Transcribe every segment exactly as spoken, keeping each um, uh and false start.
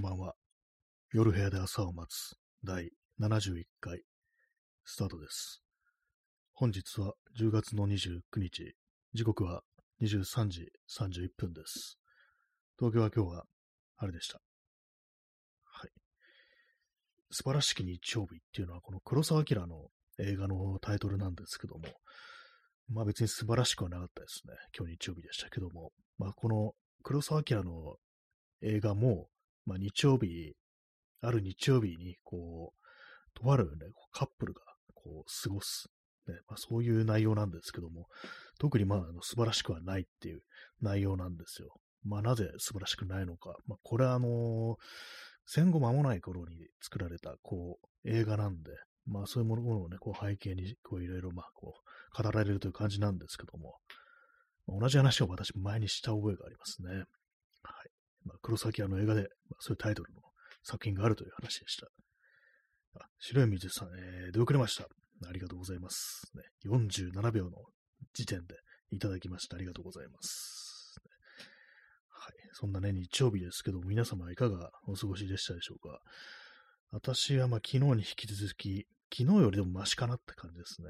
んばんは。夜部屋で朝を待つだいななじゅういっかいスタートです。本日はじゅうがつのにじゅうくにち、時刻はにじゅうさんじさんじゅういっぷんです。東京は今日は晴れでした。はい。素晴らしき日曜日っていうのはこの黒澤明の映画のタイトルなんですけども、まあ別に素晴らしくはなかったですね。今日日曜日でしたけども、まあこの黒澤明の映画も、まあ日曜日、ある日曜日に、こう、とあるね、カップルが、こう、過ごす、ね。まあそういう内容なんですけども、特にまあ、あの素晴らしくはないっていう内容なんですよ。まあなぜ素晴らしくないのか。まあこれはあの、戦後間もない頃に作られた、こう、映画なんで、まあそういうものをね、こう背景に、こういろいろまあ、こう、語られるという感じなんですけども、まあ、同じ話を私前にした覚えがありますね。はい。まあ、黒澤明の映画で、まあ、そういうタイトルの作品があるという話でした。あ、白い水さん、えー、出遅れました。ありがとうございます、ね。よんじゅうななびょうの時点でいただきました。ありがとうございます。ね、はい。そんなね、日曜日ですけども、皆様いかがお過ごしでしたでしょうか。私はまあ昨日に引き続き、昨日よりでもマシかなって感じですね。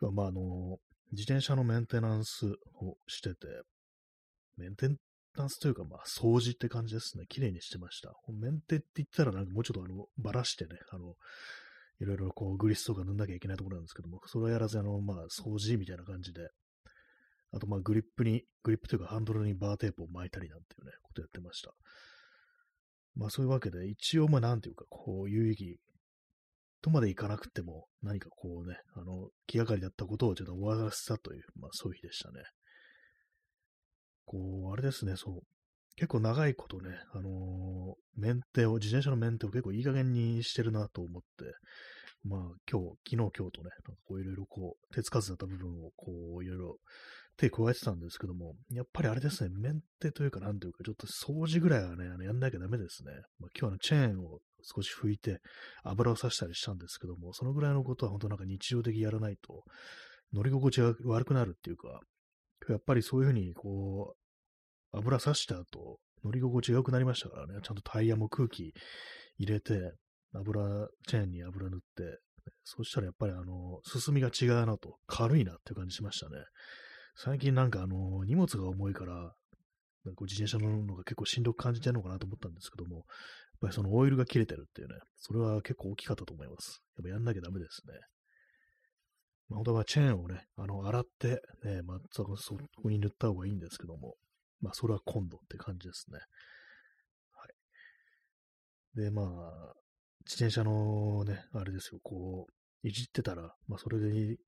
今日はまああの、自転車のメンテナンスをしてて、メンテンメンテナンスというか、まあ、掃除って感じですね。綺麗にしてました。メンテって言ったら、なんかもうちょっとあの、ばらしてね、あの、いろいろこう、グリスとか塗んなきゃいけないところなんですけども、それはやらず、あの、まあ、掃除みたいな感じで、あと、まあ、グリップに、グリップというか、ハンドルにバーテープを巻いたりなんていうね、ことやってました。まあ、そういうわけで、一応、まあ、なんていうか、こう、有意義とまでいかなくても、何かこうね、あの、気がかりだったことをちょっと終わらせたという、まあ、そういう日でしたね。こう、あれですね、そう。結構長いことね、あのー、メンテを、自転車のメンテを結構いい加減にしてるなと思って、まあ、今日、昨日、今日とね、なんかこう、いろいろこう、手つかずだった部分を、こう、いろいろ手加えてたんですけども、やっぱりあれですね、メンテというか、なんというか、ちょっと掃除ぐらいはね、あのやんなきゃダメですね。まあ、今日はチェーンを少し拭いて、油をさしたりしたんですけども、そのぐらいのことは本当なんか日常的にやらないと、乗り心地が悪くなるっていうか、やっぱりそういうふうに、こう、油さした後、乗り心地が良くなりましたからね、ちゃんとタイヤも空気入れて、油、チェーンに油塗って、そうしたらやっぱりあの、進みが違うなと、軽いなっていう感じしましたね。最近なんかあの、荷物が重いから、なんか自転車乗るのが結構しんどく感じてるのかなと思ったんですけども、やっぱりそのオイルが切れてるっていうね、それは結構大きかったと思います。やっぱやんなきゃダメですね。本当はチェーンをね、あの、洗って、ね、まあ、そこに塗った方がいいんですけども、まあ、それは今度って感じですね。はい。で、まあ、自転車のね、あれですよ、こう、いじってたら、まあ、それで、ちょ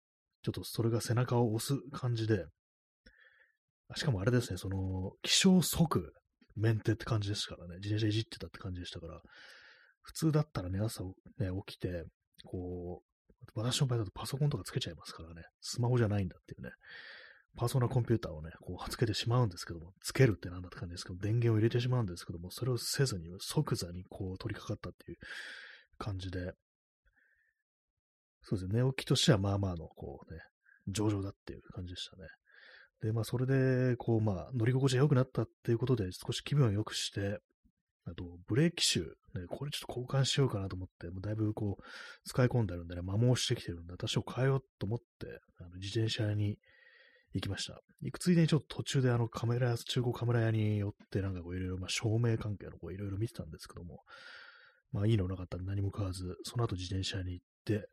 っとそれが背中を押す感じで、しかもあれですね、その、起床即、メンテって感じですからね、自転車いじってたって感じでしたから、普通だったらね、朝、ね、起きて、こう、私の場合だとパソコンとかつけちゃいますからね、スマホじゃないんだっていうね、パーソナルコンピューターをね、こうつけてしまうんですけども、つけるってなんだって感じですけど、電源を入れてしまうんですけども、それをせずに即座にこう取り掛かったっていう感じで、そうですね、寝起きとしてはまあまあの、こうね、上々だっていう感じでしたね。で、まあそれで、こうまあ乗り心地が良くなったっていうことで、少し気分を良くして、あと、ブレーキシュー、ね。これちょっと交換しようかなと思って、もうだいぶこう、使い込んでるんでね、摩耗してきてるんで、多少変えようと思って、あの自転車に行きました。行くついでにちょっと途中であのカメラ、中古カメラ屋に寄って、なんかこういろいろ、まあ照明関係のこういろいろ見てたんですけども、まあいいのなかったんで何も買わず、その後自転車に行って、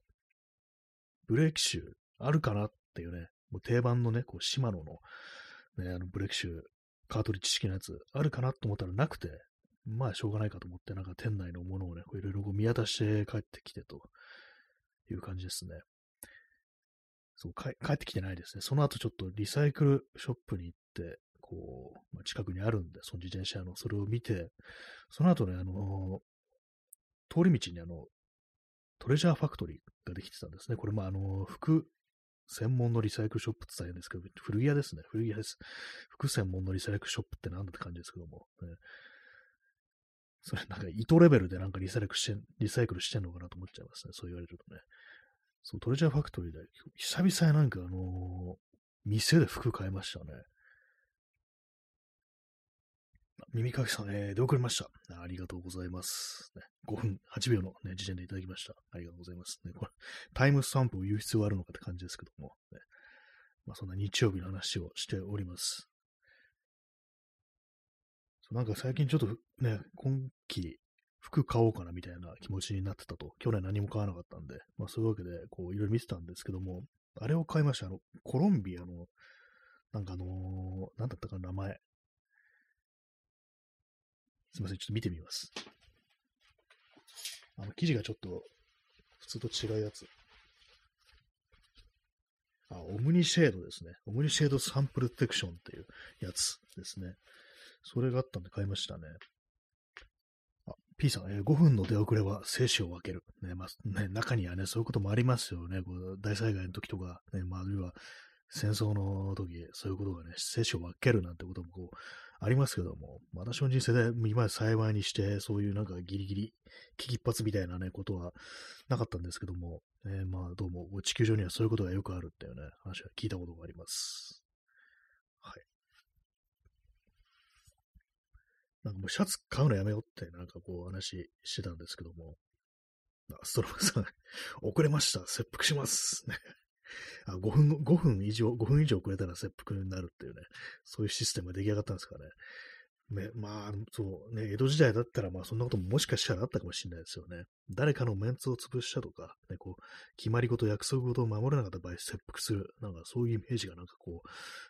ブレーキシューあるかなっていうね、もう定番のね、こうシマノの、ね、あのブレーキシュー、カートリッジ式のやつ、あるかなと思ったらなくて、まあ、しょうがないかと思って、なんか店内のものをね、いろいろ見渡して帰ってきてという感じですね。そう、帰ってきてないですね。その後ちょっとリサイクルショップに行って、こう、まあ、近くにあるんで、その自転車のそれを見て、その後ね、あの、通り道にあの、トレジャーファクトリーができてたんですね。これ、まあ、あの、服専門のリサイクルショップって大変ですけど、古着屋ですね。古着屋です。服専門のリサイクルショップってなんだって感じですけども、ね。それなんか糸レベルでなんかリサイクルして、リサイクルしてんのかなと思っちゃいますね。そう言われるとね。そう、トレジャーファクトリーで、久々になんかあのー、店で服買いましたね。耳かきさん、えー、出遅れました。ありがとうございます。ね、ごふん、はちびょうの、ね、時点でいただきました。ありがとうございます、ねこれ。タイムスタンプを言う必要あるのかって感じですけども、ねまあ、そんな日曜日の話をしております。なんか最近ちょっとね、今期、服買おうかなみたいな気持ちになってたと。去年何も買わなかったんで、まあそういうわけで、こういろいろ見てたんですけども、あれを買いました。あの、コロンビアの、なんかあのー、なんだったかな、名前。すいません、ちょっと見てみます。あの、生地がちょっと、普通と違うやつ。あ、オムニシェードですね。オムニシェードサンプルテクションっていうやつですね。それがあったんで買いましたね。P さん、えー、ごふんの出遅れは生死を分ける。ねまあね、中にはね、そういうこともありますよね。こう大災害の時とか、ねまあ、あるいは戦争の時、そういうことがね、生死を分けるなんてこともこうありますけども、私の人生で今まで幸いにして、そういうなんかギリギリ、危機一髪みたいなね、ことはなかったんですけども、えー、まあどうも地球上にはそういうことがよくあるっていうね、話は聞いたことがあります。はい。なんかもうシャツ買うのやめようってなんかこう話してたんですけども、あストロムさん遅れました切腹しますねあごふんごふん以上ごふん以上遅れたら切腹になるっていうねそういうシステムが出来上がったんですかね。めまあそうね江戸時代だったらまあそんなことももしかしたらあったかもしれないですよね。誰かのメンツを潰したとか、ね、こう決まり事約束事を守れなかった場合切腹するなんかそういうイメージがなんかこ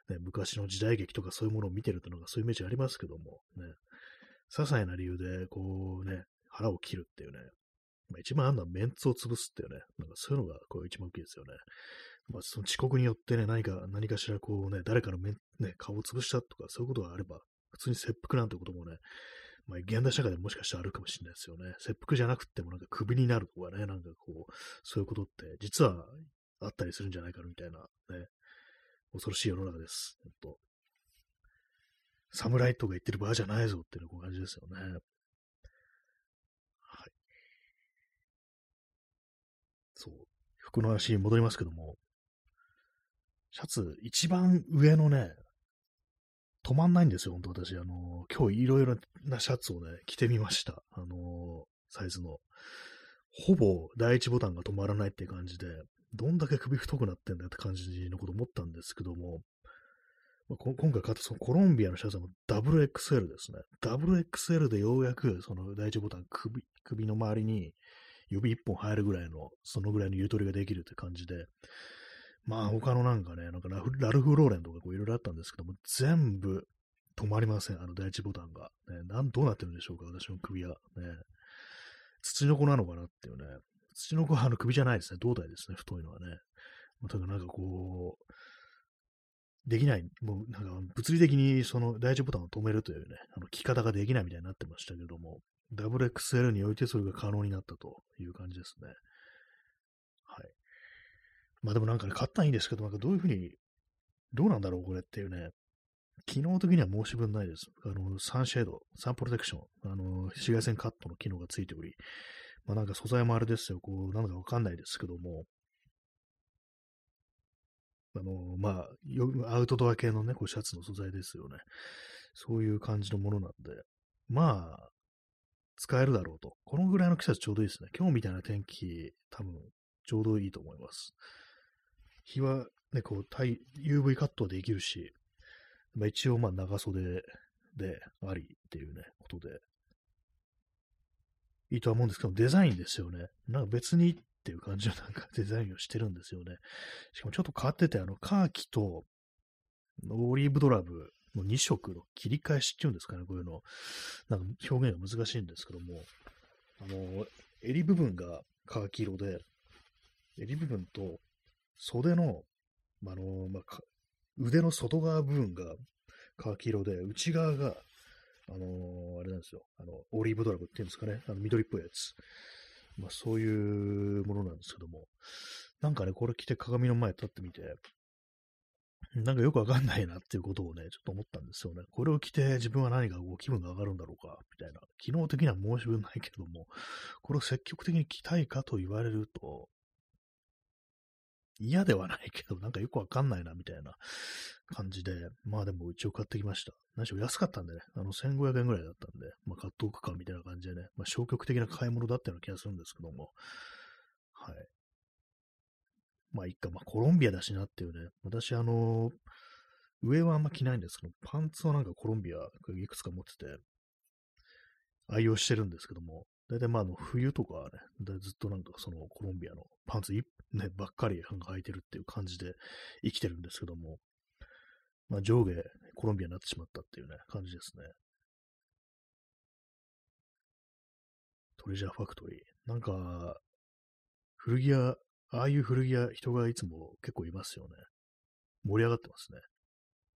う、ね、昔の時代劇とかそういうものを見てるとなんかそういうイメージありますけどもね。些細な理由で、こうね、腹を切るっていうね。まあ、一番あるのはメンツを潰すっていうね。なんかそういうのがこう一番大きいですよね。まあ、その遅刻によってね、何か、何かしらこうね、誰かのメン、ね、顔を潰したとか、そういうことがあれば、普通に切腹なんてこともね、まあ、現代社会でもしかしたらあるかもしれないですよね。切腹じゃなくてもなんか首になるとかね、なんかこう、そういうことって、実はあったりするんじゃないかみたいなね、恐ろしい世の中です。ほんと侍とか言ってる場合じゃないぞっていう感じですよね。はい。そう。服の話に戻りますけども、シャツ一番上のね、止まんないんですよ。本当私、あの、今日いろいろなシャツをね、着てみました。あの、サイズの。ほぼ第一ボタンが止まらないっていう感じで、どんだけ首太くなってんだって感じのこと思ったんですけども、今回買ったそのコロンビアのシャツは ダブルエックスエル ですね。ダブルエックスエル でようやくその第一ボタン首、首の周りに指一本入るぐらいの、そのぐらいのゆとりができるって感じで、まあ他のなんかね、なんかラフ、ラルフローレンとかこういろいろあったんですけども、全部止まりません、あの第一ボタンが。ね、なんどうなってるんでしょうか、私の首は。ね、土の子なのかなっていうね。土の子はあの首じゃないですね、胴体ですね、太いのはね。だからなんかこう、できない、もうなんか物理的にその第一ボタンを止めるというね、あの着方ができないみたいになってましたけども、ダブルエックスエル においてそれが可能になったという感じですね。はい。まあでもなんかね、買ったらいいんですけど、なんかどういうふうに、どうなんだろうこれっていうね、機能的には申し分ないです。あの、サンシェード、サンプロテクション、あの、紫外線カットの機能がついており、まあなんか素材もあれですよ、こう、なんだかわかんないですけども、あのまあ、アウトドア系のね、こうシャツの素材ですよね。そういう感じのものなんで、まあ、使えるだろうと。このぐらいの季節ちょうどいいですね。今日みたいな天気、多分、ちょうどいいと思います。日はね、こう、ユーブイ カットできるし、まあ、一応、まあ、長袖でありっていうね、ことで、いいとは思うんですけど、デザインですよね。なんか別に、っていう感じのなんかデザインをしてるんですよね。しかもちょっと変わってて、あの、カーキとオリーブドラブのに色の切り返しっていうんですかね、こういうの。なんか表現が難しいんですけども、あの、襟部分がカーキ色で、襟部分と袖の、あの、まあ、腕の外側部分がカーキ色で、内側が、あの、あれなんですよ、あの、オリーブドラブっていうんですかね、あの緑っぽいやつ。まあ、そういうものなんですけども、なんかね、これ着て鏡の前立ってみて、なんかよくわかんないなっていうことをね、ちょっと思ったんですよね。これを着て自分は何かこう気分が上がるんだろうか、みたいな。機能的には申し分ないけども、これを積極的に着たいかと言われると、嫌ではないけど、なんかよくわかんないな、みたいな感じで、まあでも一応買ってきました。何しろ安かったんでね、あのせんごひゃくえんぐらいだったんで、まあ買っておくか、みたいな感じでね、まあ消極的な買い物だったような気がするんですけども、はい。まあ一回、まあコロンビアだしなっていうね、私あの、上はあんま着ないんですけど、パンツをなんかコロンビアいくつか持ってて、愛用してるんですけども、大体まああの冬とかはね、ずっとなんかそのコロンビアのパンツ、ね、ばっかり履いてるっていう感じで生きてるんですけども、まあ上下コロンビアになってしまったっていうね、感じですね。トレジャーファクトリー。なんか、古着屋、ああいう古着屋、人がいつも結構いますよね。盛り上がってますね。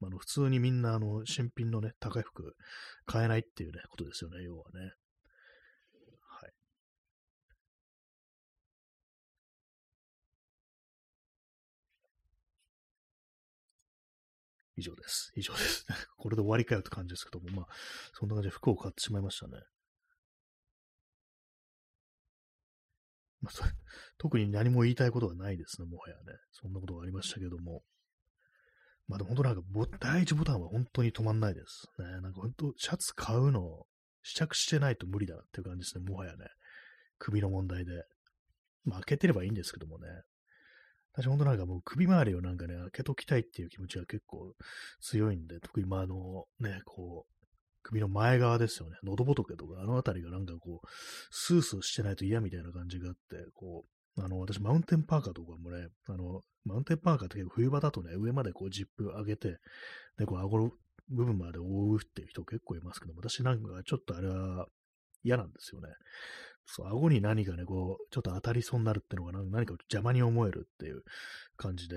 あの普通にみんなあの新品のね、高い服買えないっていうね、ことですよね、要はね。はい。以上です。以上です。これで終わりかよって感じですけども、まあ、そんな感じで服を買ってしまいましたね。まあ、特に何も言いたいことはないですね、もはやね。そんなことがありましたけども。まあでも本当なんかボ、第一ボタンは本当に止まんないですね。なんか本当、シャツ買うの、試着してないと無理だなっていう感じですね。もはやね。首の問題で。まあ開けてればいいんですけどもね。私本当なんかもう首周りをなんかね、開けときたいっていう気持ちが結構強いんで、特にまああの、ね、こう、首の前側ですよね。喉仏とか、あのあたりがなんかこう、スースーしてないと嫌みたいな感じがあって、こう、あの、私、マウンテンパーカーとかもね、あの、マウンテンパーカーって結構冬場だとね、上までこうジップ上げて、で、こう、顎の部分まで覆うっていう人結構いますけど、私なんかちょっとあれは嫌なんですよね。そう、顎に何かね、こう、ちょっと当たりそうになるっていうのが何か邪魔に思えるっていう感じで、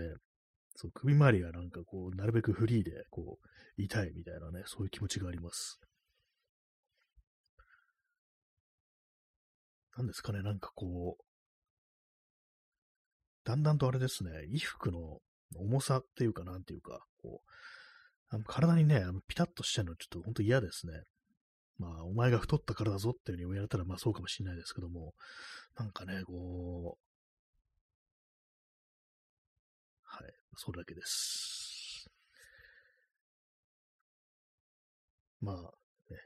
そう、首周りがなんかこう、なるべくフリーで、こう、痛いみたいなね、そういう気持ちがあります。なんですかね、なんかこう、だんだんとあれですね、衣服の重さっていうか、なんていうか、こう、あの体にね、あのピタッとしてるのちょっと本当嫌ですね。まあ、お前が太ったからだぞっていう風に言われたら、まあそうかもしれないですけども、なんかね、こう、はい、それだけです。まあ、ね、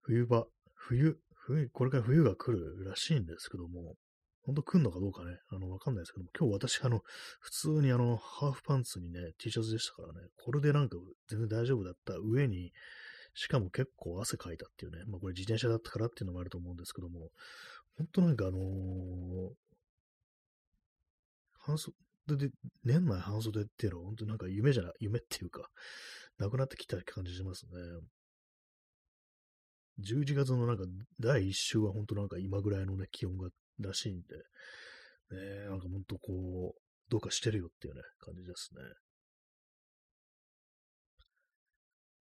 冬場、冬、冬、これから冬が来るらしいんですけども、本当来るのかどうかね、あの、わかんないですけども、今日私、あの、普通にあの、ハーフパンツにね、T シャツでしたからね、これでなんか全然大丈夫だった上に、しかも結構汗かいたっていうね、まあこれ自転車だったからっていうのもあると思うんですけども、本当なんかあのー、半袖で、年内半袖っていうのは本当なんか夢じゃな、夢っていうか、なくなってきた感じしますね。じゅういちがつのなんかだいいっ週は本当なんか今ぐらいのね、気温が、らしいんで、ね、なんかほんとこう、どうかしてるよっていうね、感じですね。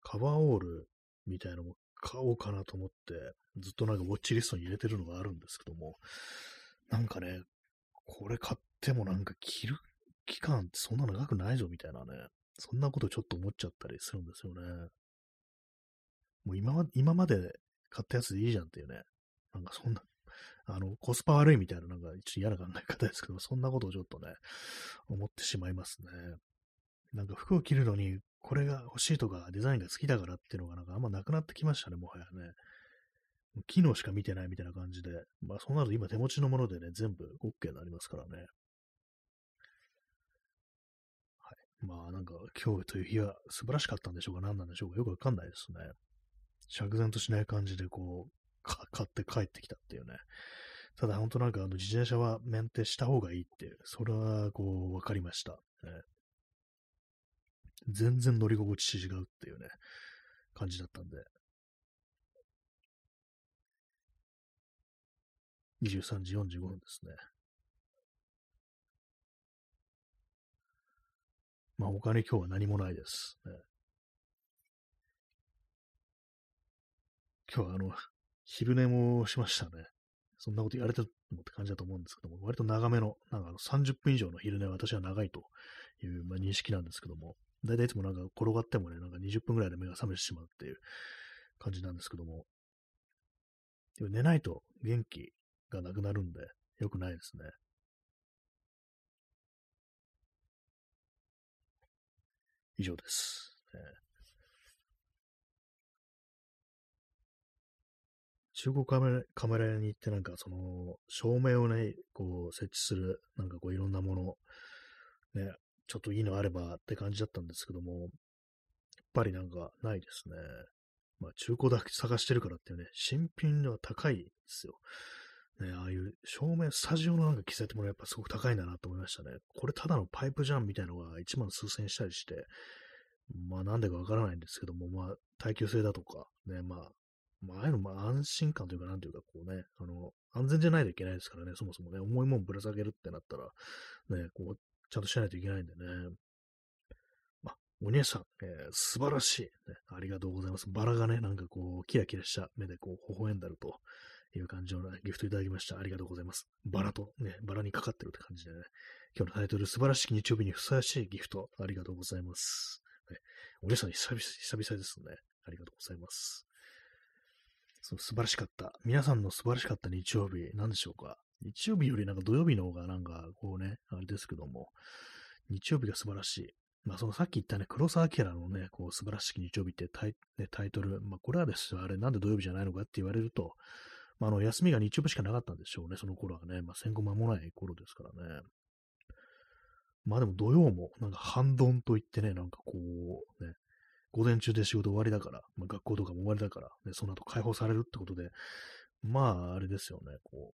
カバーオールみたいなのも買おうかなと思って、ずっとなんかウォッチリストに入れてるのがあるんですけども、なんかね、これ買ってもなんか着る期間ってそんな長くないぞみたいなね、そんなことちょっと思っちゃったりするんですよね。もう今ま、今まで買ったやつでいいじゃんっていうね、なんかそんな、あの、コスパ悪いみたいな、なんか、一応嫌な考え方ですけど、そんなことをちょっとね、思ってしまいますね。なんか、服を着るのに、これが欲しいとか、デザインが好きだからっていうのが、なんか、あんまなくなってきましたね、もはやね。機能しか見てないみたいな感じで、まあ、そうなると今、手持ちのものでね、全部 OK になりますからね。はい。まあ、なんか、今日という日は素晴らしかったんでしょうか、何なんでしょうか、よくわかんないですね。釈然としない感じで、こう、買って帰ってきたっていうね。ただ本当なんかあの自転車はメンテした方がいいっていう、それはこう分かりました、ね。全然乗り心地違うっていうね、感じだったんで。にじゅうさんじよんじゅうごふんですね。まあ他に今日は何もないです、ね。今日はあの、昼寝もしましたね。そんなことやれてるのって感じだと思うんですけども、割と長めの、なんかあのさんじゅっぷん以上の昼寝は私は長いという、まあ、認識なんですけども、だいたいいつもなんか転がってもね、なんかにじゅっぷんぐらいで目が覚めてしまうっていう感じなんですけども、でも寝ないと元気がなくなるんで、良くないですね。以上です。中古カメラ、カメラ屋に行ってなんかその照明をね、こう設置する、なんかこういろんなもの、ね、ちょっといいのあればって感じだったんですけども、やっぱりなんかないですね。まあ中古だけ探してるからっていうね、新品では高いですよ。ね、ああいう照明、スタジオのなんか着せてもらうやっぱすごく高いんだなと思いましたね。これただのパイプじゃんみたいなのが一万数千したりして、まあなんでかわからないんですけども、まあ耐久性だとか、ね、まあ、まあ、ああいうの、まあ、安心感というか、なんというか、こうね、あの、安全じゃないといけないですからね、そもそもね、重いもんぶら下げるってなったら、ね、こう、ちゃんとしないといけないんでね。まあ、お姉さん、えー、素晴らしい、ね。ありがとうございます。バラがね、なんかこう、キラキラした目で、こう、微笑んだるという感じの、ね、ギフトいただきました。ありがとうございます。バラと、ね、バラにかかってるって感じでね。今日のタイトル、素晴らしき日曜日にふさわしいギフト、ありがとうございます。ね、お姉さん、久々、久々ですね。ありがとうございます。素晴らしかった。皆さんの素晴らしかった日曜日、何でしょうか。日曜日よりなんか土曜日の方がなんかこうね、あれですけども、日曜日が素晴らしい。まあそのさっき言ったね、黒澤明のね、こう素晴らしき日曜日ってタイ、ね、タイトル、まあこれはですよ、あれなんで土曜日じゃないのかって言われると、まああの休みが日曜日しかなかったんでしょうね、その頃はね。まあ戦後間もない頃ですからね。まあでも土曜もなんか半丼といってね、なんかこうね、午前中で仕事終わりだから、まあ、学校とかも終わりだから、ね、その後解放されるってことで、まあ、あれですよね、こ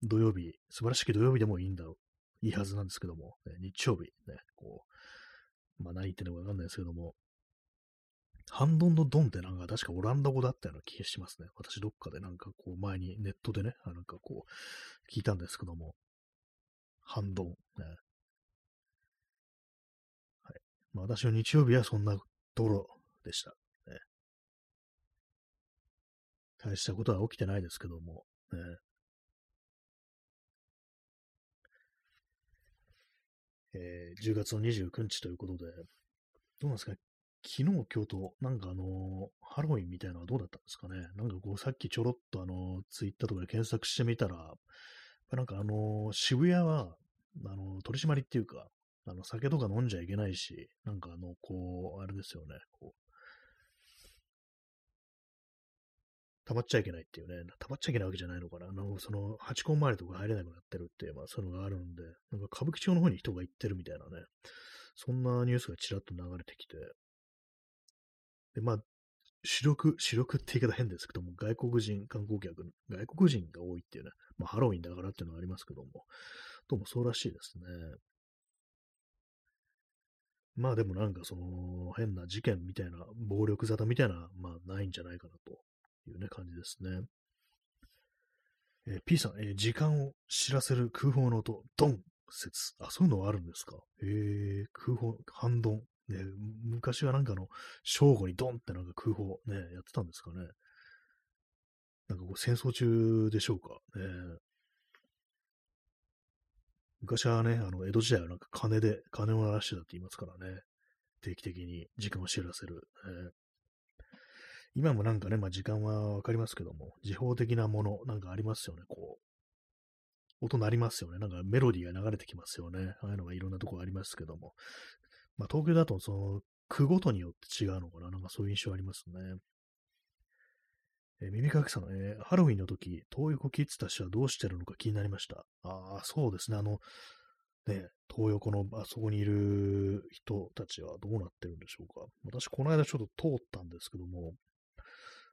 う、土曜日、素晴らしき土曜日でもいいんだろう、いいはずなんですけども、ね、日曜日、ね、こう、まあ何言ってんのかわかんないですけども、ハンドンのドンってなんか確かオランダ語だったような気がしますね。私どっかでなんかこう前にネットでね、なんかこう聞いたんですけども、ハンドン、ね、まあ、私の日曜日はそんなところでした、ね。大したことは起きてないですけども、ね。えー、じゅうがつのにじゅうくにちということで、どうなんですか、昨日、今日と、なんかあのー、ハロウィンみたいなのはどうだったんですかね。なんかこう、さっきちょろっとあのー、ツイッターとかで検索してみたら、なんかあのー、渋谷は、あのー、取り締まりっていうか、あの酒とか飲んじゃいけないし、なんかあの、こう、あれですよね、こう、溜まっちゃいけないっていうね、溜まっちゃいけないわけじゃないのかな、あの、その、ハチ公周りとか入れなくなってるっていう、まあ、そういうのがあるんで、なんか歌舞伎町の方に人が行ってるみたいなね、そんなニュースがちらっと流れてきて、で、まあ、主力、主力って言い方変ですけども、外国人観光客、外国人が多いっていうね、まあ、ハロウィンだからっていうのはありますけども、どうもそうらしいですね。まあでもなんかその変な事件みたいな暴力沙汰みたいなまあないんじゃないかなというね感じですね。えー、P さん、えー、時間を知らせる空砲の音、ドン説。あ、そういうのはあるんですか。えー、空砲、半ドン。ね、昔はなんかの正午にドンってなんか空砲ね、やってたんですかね。なんかこう戦争中でしょうか。えー昔はね、あの、江戸時代はなんか鐘で、鐘を鳴らしてたって言いますからね。定期的に時間を知らせる。えー、今もなんかね、まあ時間はわかりますけども、時報的なものなんかありますよね、こう。音鳴りますよね。なんかメロディーが流れてきますよね。ああいうのがいろんなとこありますけども。まあ東京だとその区ごとによって違うのかな。なんかそういう印象ありますね。えー、耳かきさん、えー、ハロウィンの時、東横キッズたちはどうしてるのか気になりました。ああ、そうですね。あの、ね、東横のあそこにいる人たちはどうなってるんでしょうか。私、この間ちょっと通ったんですけども、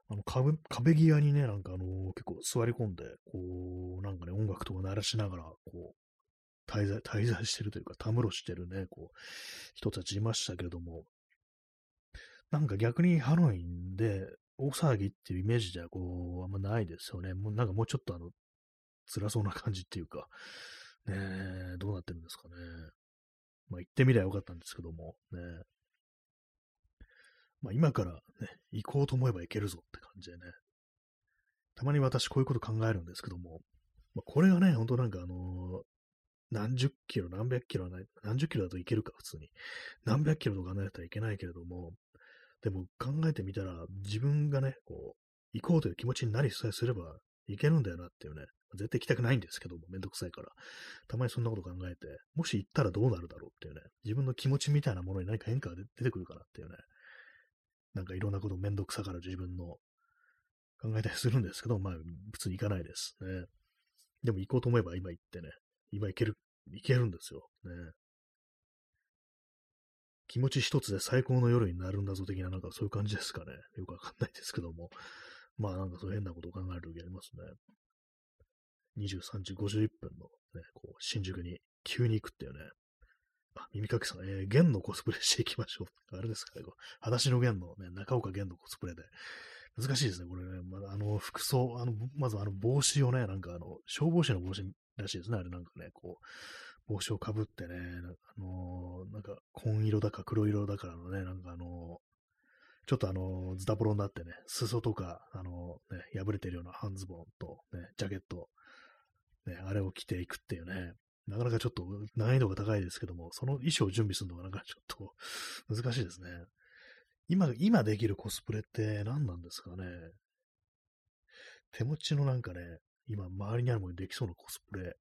あの壁、壁際にね、なんかあのー、結構座り込んで、こう、なんかね、音楽とか鳴らしながら、こう、滞在、滞在してるというか、たむろしてるね、こう、人たちいましたけれども、なんか逆にハロウィンで、大騒ぎっていうイメージじゃ、こう、あんまないですよね。もうなんかもうちょっとあの、辛そうな感じっていうか、ねえ、どうなってるんですかね。まあ行ってみりゃよかったんですけども、ね。まあ今からね、行こうと思えば行けるぞって感じでね。たまに私こういうこと考えるんですけども、まあ、これがね、ほんとなんかあのー、何十キロ、何百キロはない、何十キロだといけるか、普通に。何百キロとか離れたらいけないけれども、でも考えてみたら、自分がね、こう、行こうという気持ちになりさえすれば、行けるんだよなっていうね、絶対行きたくないんですけども、めんどくさいから。たまにそんなこと考えて、もし行ったらどうなるだろうっていうね、自分の気持ちみたいなものに何か変化が出てくるかなっていうね、なんかいろんなことめんどくさから自分の考えたりするんですけど、まあ、普通に行かないですね。でも行こうと思えば今行ってね、今行ける、行けるんですよ。ね。気持ち一つで最高の夜になるんだぞ的な、なんかそういう感じですかね。よくわかんないですけども。まあ、なんかそういう変なことを考えるときありますね。にじゅうさんじごじゅういっぷんの、ね、こう新宿に急に行くっていうね。あ、耳かきさん、えー、弦のコスプレしていきましょう。あれですかね、裸足の弦の、ね、中岡弦のコスプレで。難しいですね、これね。まあ、あの、服装、あの、まずあの帽子をね、なんかあの、消防士の帽子らしいですね。あれなんかね、こう、帽子をかぶってね、あのー、なんか、紺色だか黒色だからのね、なんかあのー、ちょっとあの、ズタボロになってね、裾とか、あの、ね、破れてるような半ズボンと、ね、ジャケット、ね、あれを着ていくっていうね、なかなかちょっと難易度が高いですけども、その衣装を準備するのがなんかちょっと難しいですね。今、今できるコスプレって何なんですかね。手持ちのなんかね、今周りにあるものにできそうなコスプレ。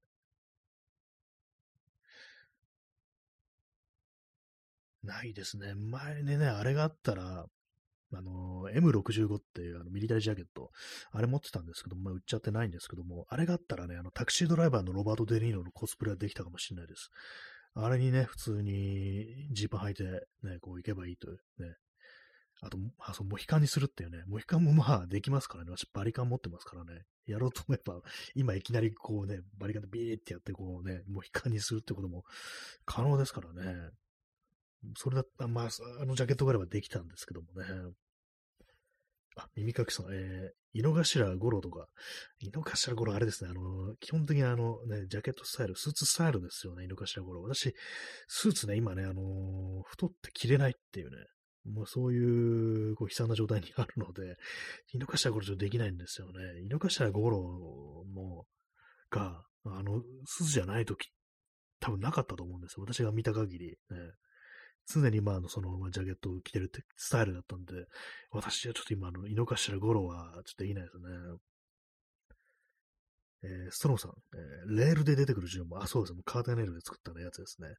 ないですね。前にね、あれがあったら、あの、エムろくじゅうご っていうあのミリタリージャケット、あれ持ってたんですけども、まあ、売っちゃってないんですけども、あれがあったらね、あのタクシードライバーのロバート・デ・ニーロのコスプレはできたかもしれないです。あれにね、普通にジーパン履いて、ね、こう行けばいいというね。あと、あそうモヒカンにするっていうね、モヒカンもまあできますからね、私バリカン持ってますからね、やろうと思えば、今いきなりこうね、バリカンでビーってやってこうね、モヒカンにするってことも可能ですからね。それだったら、まあ、あのジャケットがあればできたんですけどもね。あ、耳かきさん、えー、井の頭五郎とか、井の頭五郎あれですね、あの、基本的にあの、ね、ジャケットスタイル、スーツスタイルですよね、井の頭五郎。私、スーツね、今ね、あの、太って着れないっていうね、もうそういう、こう、悲惨な状態にあるので、井の頭五郎ちょっとできないんですよね。井の頭五郎も、が、あの、スーツじゃないとき、多分なかったと思うんですよ。私が見た限り、ね。常にまあそのジャケットを着てるってスタイルだったんで、私はちょっと今の井の頭五郎はちょっとできないですね。えー、ストロムさん、えー、レールで出てくる銃も、あ、そうですね、カーテンレールで作ったやつですね。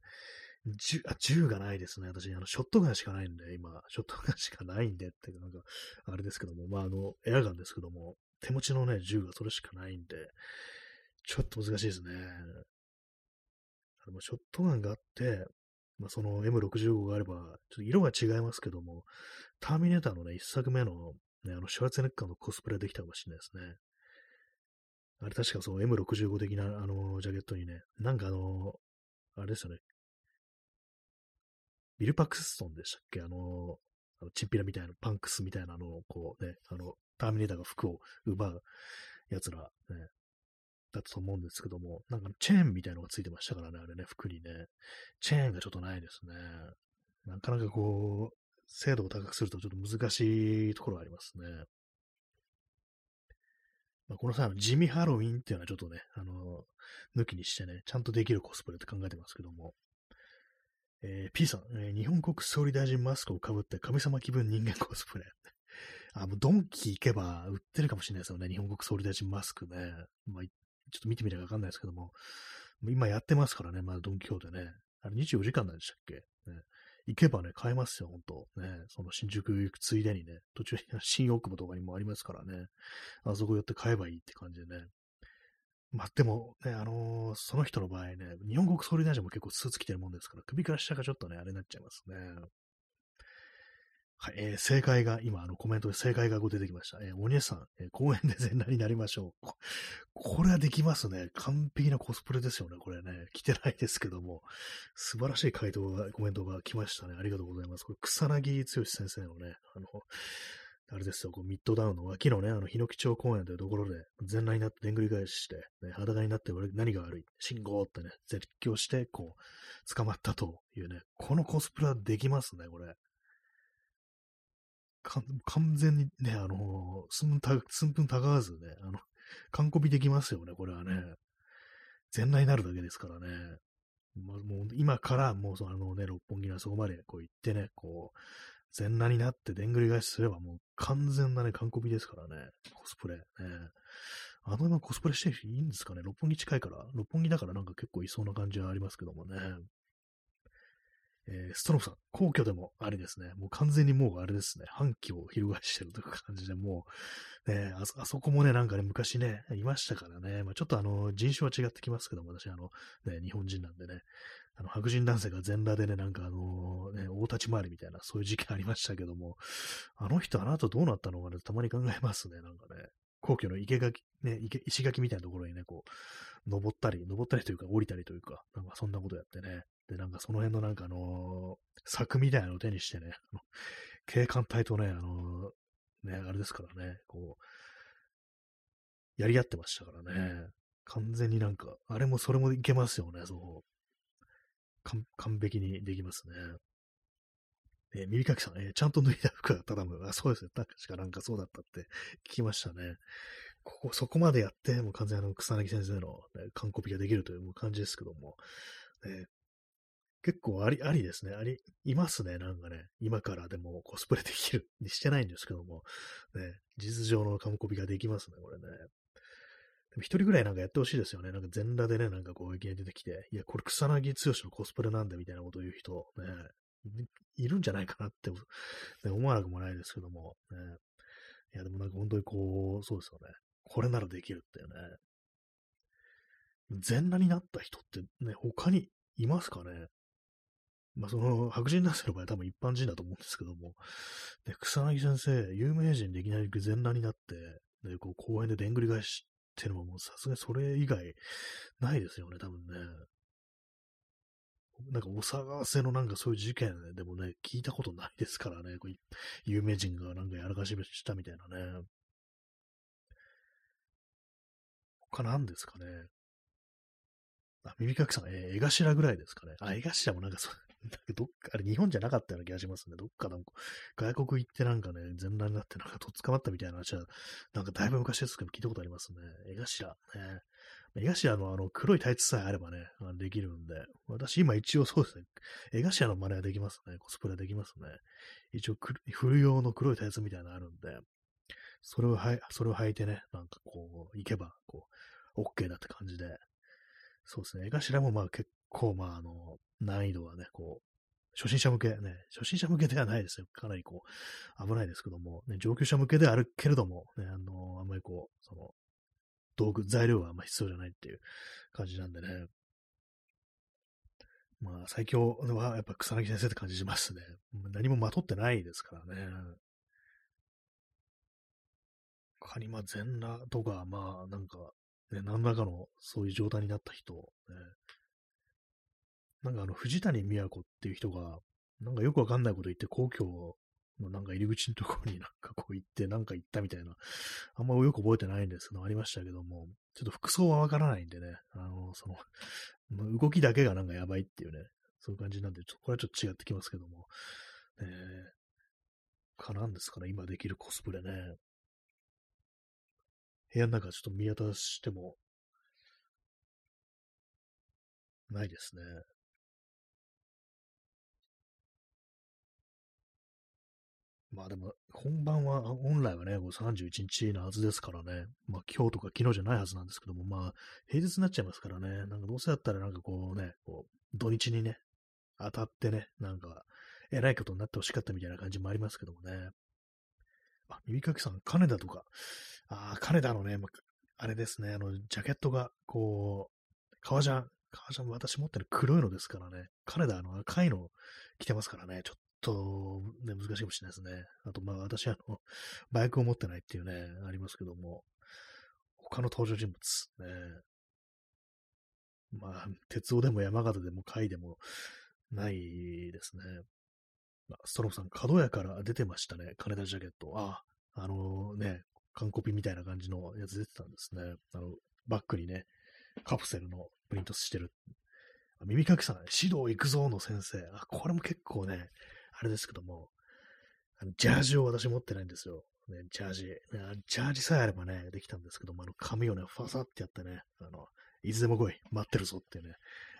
銃、あ、銃がないですね。私、あの、ショットガンしかないんで、今、ショットガンしかないんでって、なんか、あれですけども、まああの、エアガンですけども、手持ちのね、銃がそれしかないんで、ちょっと難しいですね。あの、ショットガンがあって、まあ、その エムろくじゅうご があれば、ちょっと色が違いますけども、ターミネーターのね、一作目の、ね、あの、シュワルツェネッガーのコスプレできたかもしれないですね。あれ確かその エムろくじゅうご 的な、あの、ジャケットにね、なんかあの、あれですよね、ビル・パクストンでしたっけ、あの、あのチンピラみたいな、パンクスみたいなのを、こうね、あの、ターミネーターが服を奪う奴ら、ね、だったと思うんですけども、なんかチェーンみたいなのがついてましたからね、あれね、服にね。チェーンがちょっとないですね。なかなかこう、精度を高くするとちょっと難しいところがありますね。まあ、この際、地味ハロウィンっていうのはちょっとね、あの、抜きにしてね、ちゃんとできるコスプレって考えてますけども。えー、P さん、えー、日本国総理大臣マスクをかぶって神様気分人間コスプレ。あ、もうドンキ行けば売ってるかもしれないですよね、日本国総理大臣マスクね。まあちょっと見てみればわかんないですけども、今やってますからね、まだドンキホーテね。あれにじゅうよじかんなんでしたっけ、ね、行けばね、買えますよ、ほんと。ね、その新宿行くついでにね、途中に新大久保とかにもありますからね、あそこ寄って買えばいいって感じでね。まあ、でもね、あのー、その人の場合ね、日本国総理大臣も結構スーツ着てるもんですから、首から下がちょっとね、あれになっちゃいますね。はい、えー、正解が、今、あの、コメントで正解が出てきました。えー、お姉さん、えー、公園で全裸になりましょう。こ、これはできますね。完璧なコスプレですよね、これね。来てないですけども、素晴らしい回答が、コメントが来ましたね。ありがとうございます。これ、草薙剛先生のね、あの、あれですよ、こうミッドダウンの脇のね、あの、ヒノキ町公園というところで、全裸になって、でんぐり返しして、ね、裸になって、何が悪い、信号ってね、絶叫して、こう、捕まったというね、このコスプレはできますね、これ。か完全にね、あの、寸分た、寸分たがわずね、あの、完コピできますよね、これはね。全裸になるだけですからね。まあ、もう今から、もうその、あのね、六本木のそこまでこう行ってね、こう、全裸になってでんぐり返しすれば、もう完全なね、完コピですからね、コスプレ。ね、あの今コスプレしてる人いいんですかね。六本木近いから、六本木だからなんか結構いそうな感じはありますけどもね。えー、ストロフさん、皇居でもあれですね。もう完全にもうあれですね。反旗を翻してるという感じで、もう、ね、あ, あそこもね、なんかね、昔ね、いましたからね。まあ、ちょっとあの、人種は違ってきますけども、私、あの、ね、日本人なんでね、あの白人男性が全裸でね、なんかあの、ね、大立ち回りみたいな、そういう事件ありましたけども、あの人、あの後どうなったのかね、たまに考えますね、なんかね。皇居の生垣、ね、石垣みたいなところにね、こう、登ったり、登ったりというか、降りたりというか、なんかそんなことやってね。で、なんかその辺のなんかあのー、柵みたいなのを手にしてね、あの警官隊とね、あのー、ね、あれですからね、こう、やり合ってましたからね。うん、完全になんか、あれもそれもいけますよね、そう。完璧にできますね。えー、耳かきさん、えー、ちゃんと脱いだ服だったら、あ、そうですね。確かなんかそうだったって聞きましたね。ここ、そこまでやって、もう完全にあの、草薙先生の、ね、完コピができるという感じですけども、えー、結構あり、ありですね。あり、いますね。なんかね、今からでもコスプレできるにしてないんですけども、ね、事実上の完コピができますね、これね。でも一人ぐらいなんかやってほしいですよね。なんか全裸でね、なんかこう、いきなり出てきて、いや、これ草薙剛のコスプレなんだみたいなことを言う人、ね、いるんじゃないかなって思わなくもないですけども、ね、いやでもなんか本当にこうそうですよね、これならできるっていうね。全裸になった人ってね、他にいますかね。まあその白人男性の場合は多分一般人だと思うんですけども、で草薙先生有名人でいきなり全裸になってでこう公園ででんぐり返しっていうのはもうさすがにそれ以外ないですよね、多分ね。なんかお騒がせのなんかそういう事件でもね、聞いたことないですからね、こう有名人がなんかやらかししたみたいなね。他なんですかね。あ、耳かきさん、えー、江頭ぐらいですかね。あ、江頭もなんかそう、なんかどっか、あれ日本じゃなかったような気がしますね。どっかなんか外国行ってなんかね、全裸になってなんかとっ捕まったみたいな話は、なんかだいぶ昔ですけど聞いたことありますね。江頭、ね。江頭のあの黒いタイツさえあればね、できるんで、私今一応そうですね、江頭の真似はできますね、コスプレできますね。一応、古用の黒いタイツみたいなのあるんで、それをはい、それを履いてね、なんかこう、行けば、こう、OK だって感じで、そうですね、江頭もまあ結構、まああの、難易度はね、こう、初心者向け、ね、初心者向けではないですよ。かなりこう、危ないですけども、ね、上級者向けであるけれども、ね、あの、あんまりこう、その、道具、材料はあんま必要じゃないっていう感じなんでね。まあ、最強はやっぱ草薙先生って感じしますね。何もまとってないですからね。他に、まあ、全裸とか、まあ、なんか、ね、何らかのそういう状態になった人、ね、なんかあの、藤谷美和子っていう人が、なんかよくわかんないこと言って、皇居を、なんか入り口のところになんかこう行って、なんか行ったみたいな、あんまよく覚えてないんですけど、ありましたけども、ちょっと服装はわからないんでね、あの、その、動きだけがなんかやばいっていうね、そういう感じなんで、これはちょっと違ってきますけども、えー、かなんですかね、今できるコスプレね。部屋の中ちょっと見渡しても、ないですね。まあでも、本番は、本来はね、さんじゅういちにちのはずですからね、まあ今日とか昨日じゃないはずなんですけども、まあ平日になっちゃいますからね、なんかどうせだったらなんかこうね、こう土日にね、当たってね、なんか、えらいことになってほしかったみたいな感じもありますけどもね。あ、耳かきさん、金田とか、ああ、金田のね、あれですね、あの、ジャケットが、こう、革ジャン、革ジャン私持ってる黒いのですからね、金田、あの、赤いの着てますからね、ちょっと、ちょっと、ね、難しいかもしれないですね。あと、まあ、私、あの、バイクを持ってないっていうね、ありますけども、他の登場人物、ね、まあ、鉄道でも山形でも海でもないですね。まあ、ストロムさん、角屋から出てましたね、金田ジャケット。あ、あのね、完コピみたいな感じのやつ出てたんですね。あの、バックにね、カプセルのプリントしてる。耳かきさん、指導行くぞの先生。あ、これも結構ね、あれですけども、あのジャージを私持ってないんですよ。ね、ジャージ。ジャージさえあればね、できたんですけども、あの髪をね、ファサってやってね、あの、いつでも来い、待ってるぞってね、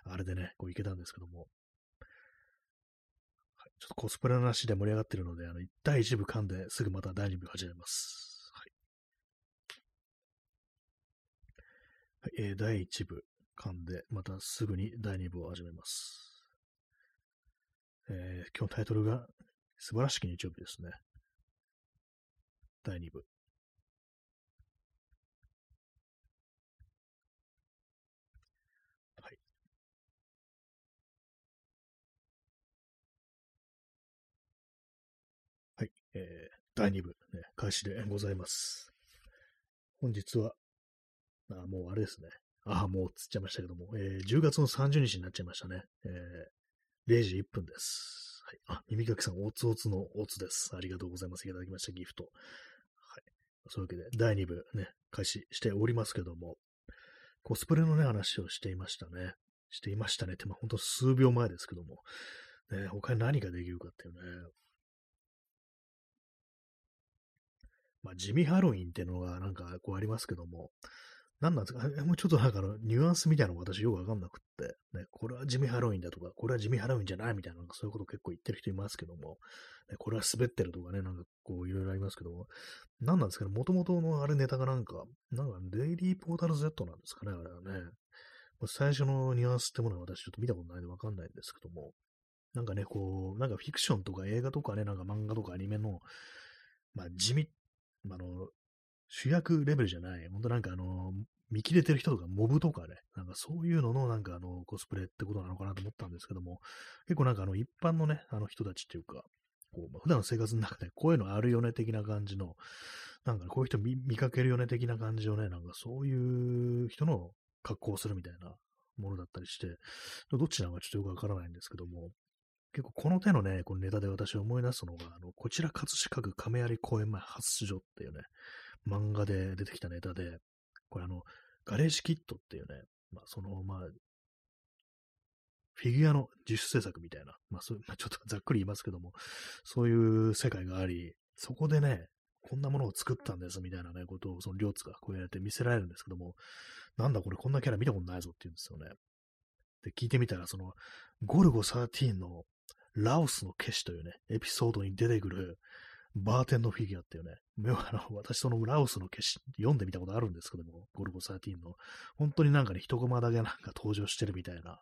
あれでね、こう行けたんですけども、はい、ちょっとコスプレの話で盛り上がってるので、あの、だいいちぶ噛んですぐまただいにぶ始めます。い、えー、だいいち部完で、またすぐにだいに部を始めます。えー、今日タイトルが、素晴らしき日曜日ですね。だいに部。えー、だいに部、ね、開始でございます。本日は、あもうあれですね。ああ、もうつっちゃいましたけども、えー、じゅうがつのさんじゅうにちになっちゃいましたね。えー、れいじいっぷんです。はい、あ、耳かきさん、おつおつのおつです。ありがとうございます。いただきました、ギフト。はい。そういうわけで、だいに部、ね、開始しておりますけども、コスプレのね、話をしていましたね。していましたねって、まあ、ほんと数秒前ですけども、ね、他に何ができるかっていうね、まあ、地味ハロウィンっていうのがなんかこうありますけども、なんなんですか、もうちょっとなんかあのニュアンスみたいなの私よくわかんなくって、ね、これは地味ハロウィンだとか、これは地味ハロウィンじゃないみたいな、なんかそういうこと結構言ってる人いますけども、ね、これは滑ってるとかね、なんかこういろいろありますけども、なんなんですかね、もともとのあれネタがなんか、なんかデイリーポータル Z なんですかね、あれはね。最初のニュアンスってものは私ちょっと見たことないのでわかんないんですけども、なんかね、こう、なんかフィクションとか映画とかね、なんか漫画とかアニメの、まあ地味って、あの、主役レベルじゃない、ほんとなんかあの、見切れてる人とかモブとかね、なんかそういうののなんかあの、コスプレってことなのかなと思ったんですけども、結構なんかあの、一般のね、あの人たちっていうか、こう、まあ、普段の生活の中でこういうのあるよね的な感じの、なんかこういう人 見, 見かけるよね的な感じをね、なんかそういう人の格好をするみたいなものだったりして、どっちなのかちょっとよくわからないんですけども、結構この手のね、このネタで私は思い出すのが、あの、こちら葛飾区亀有公園前発出所っていうね、漫画で出てきたネタで、これあの、ガレージキットっていうね、まあその、まあ、フィギュアの自主制作みたいな、まあそういう、まあ、ちょっとざっくり言いますけども、そういう世界があり、そこでね、こんなものを作ったんですみたいなね、ことをその両津がこうやって見せられるんですけども、なんだこれこんなキャラ見たことないぞって言うんですよね。で、聞いてみたら、その、ゴルゴじゅうさんのラオスの騎士というね、エピソードに出てくるバーテンのフィギュアっていうね、目をあの、私そのラオスの騎士読んでみたことあるんですけども、ゴルゴじゅうさんの、本当になんかね、一コマだけなんか登場してるみたいな、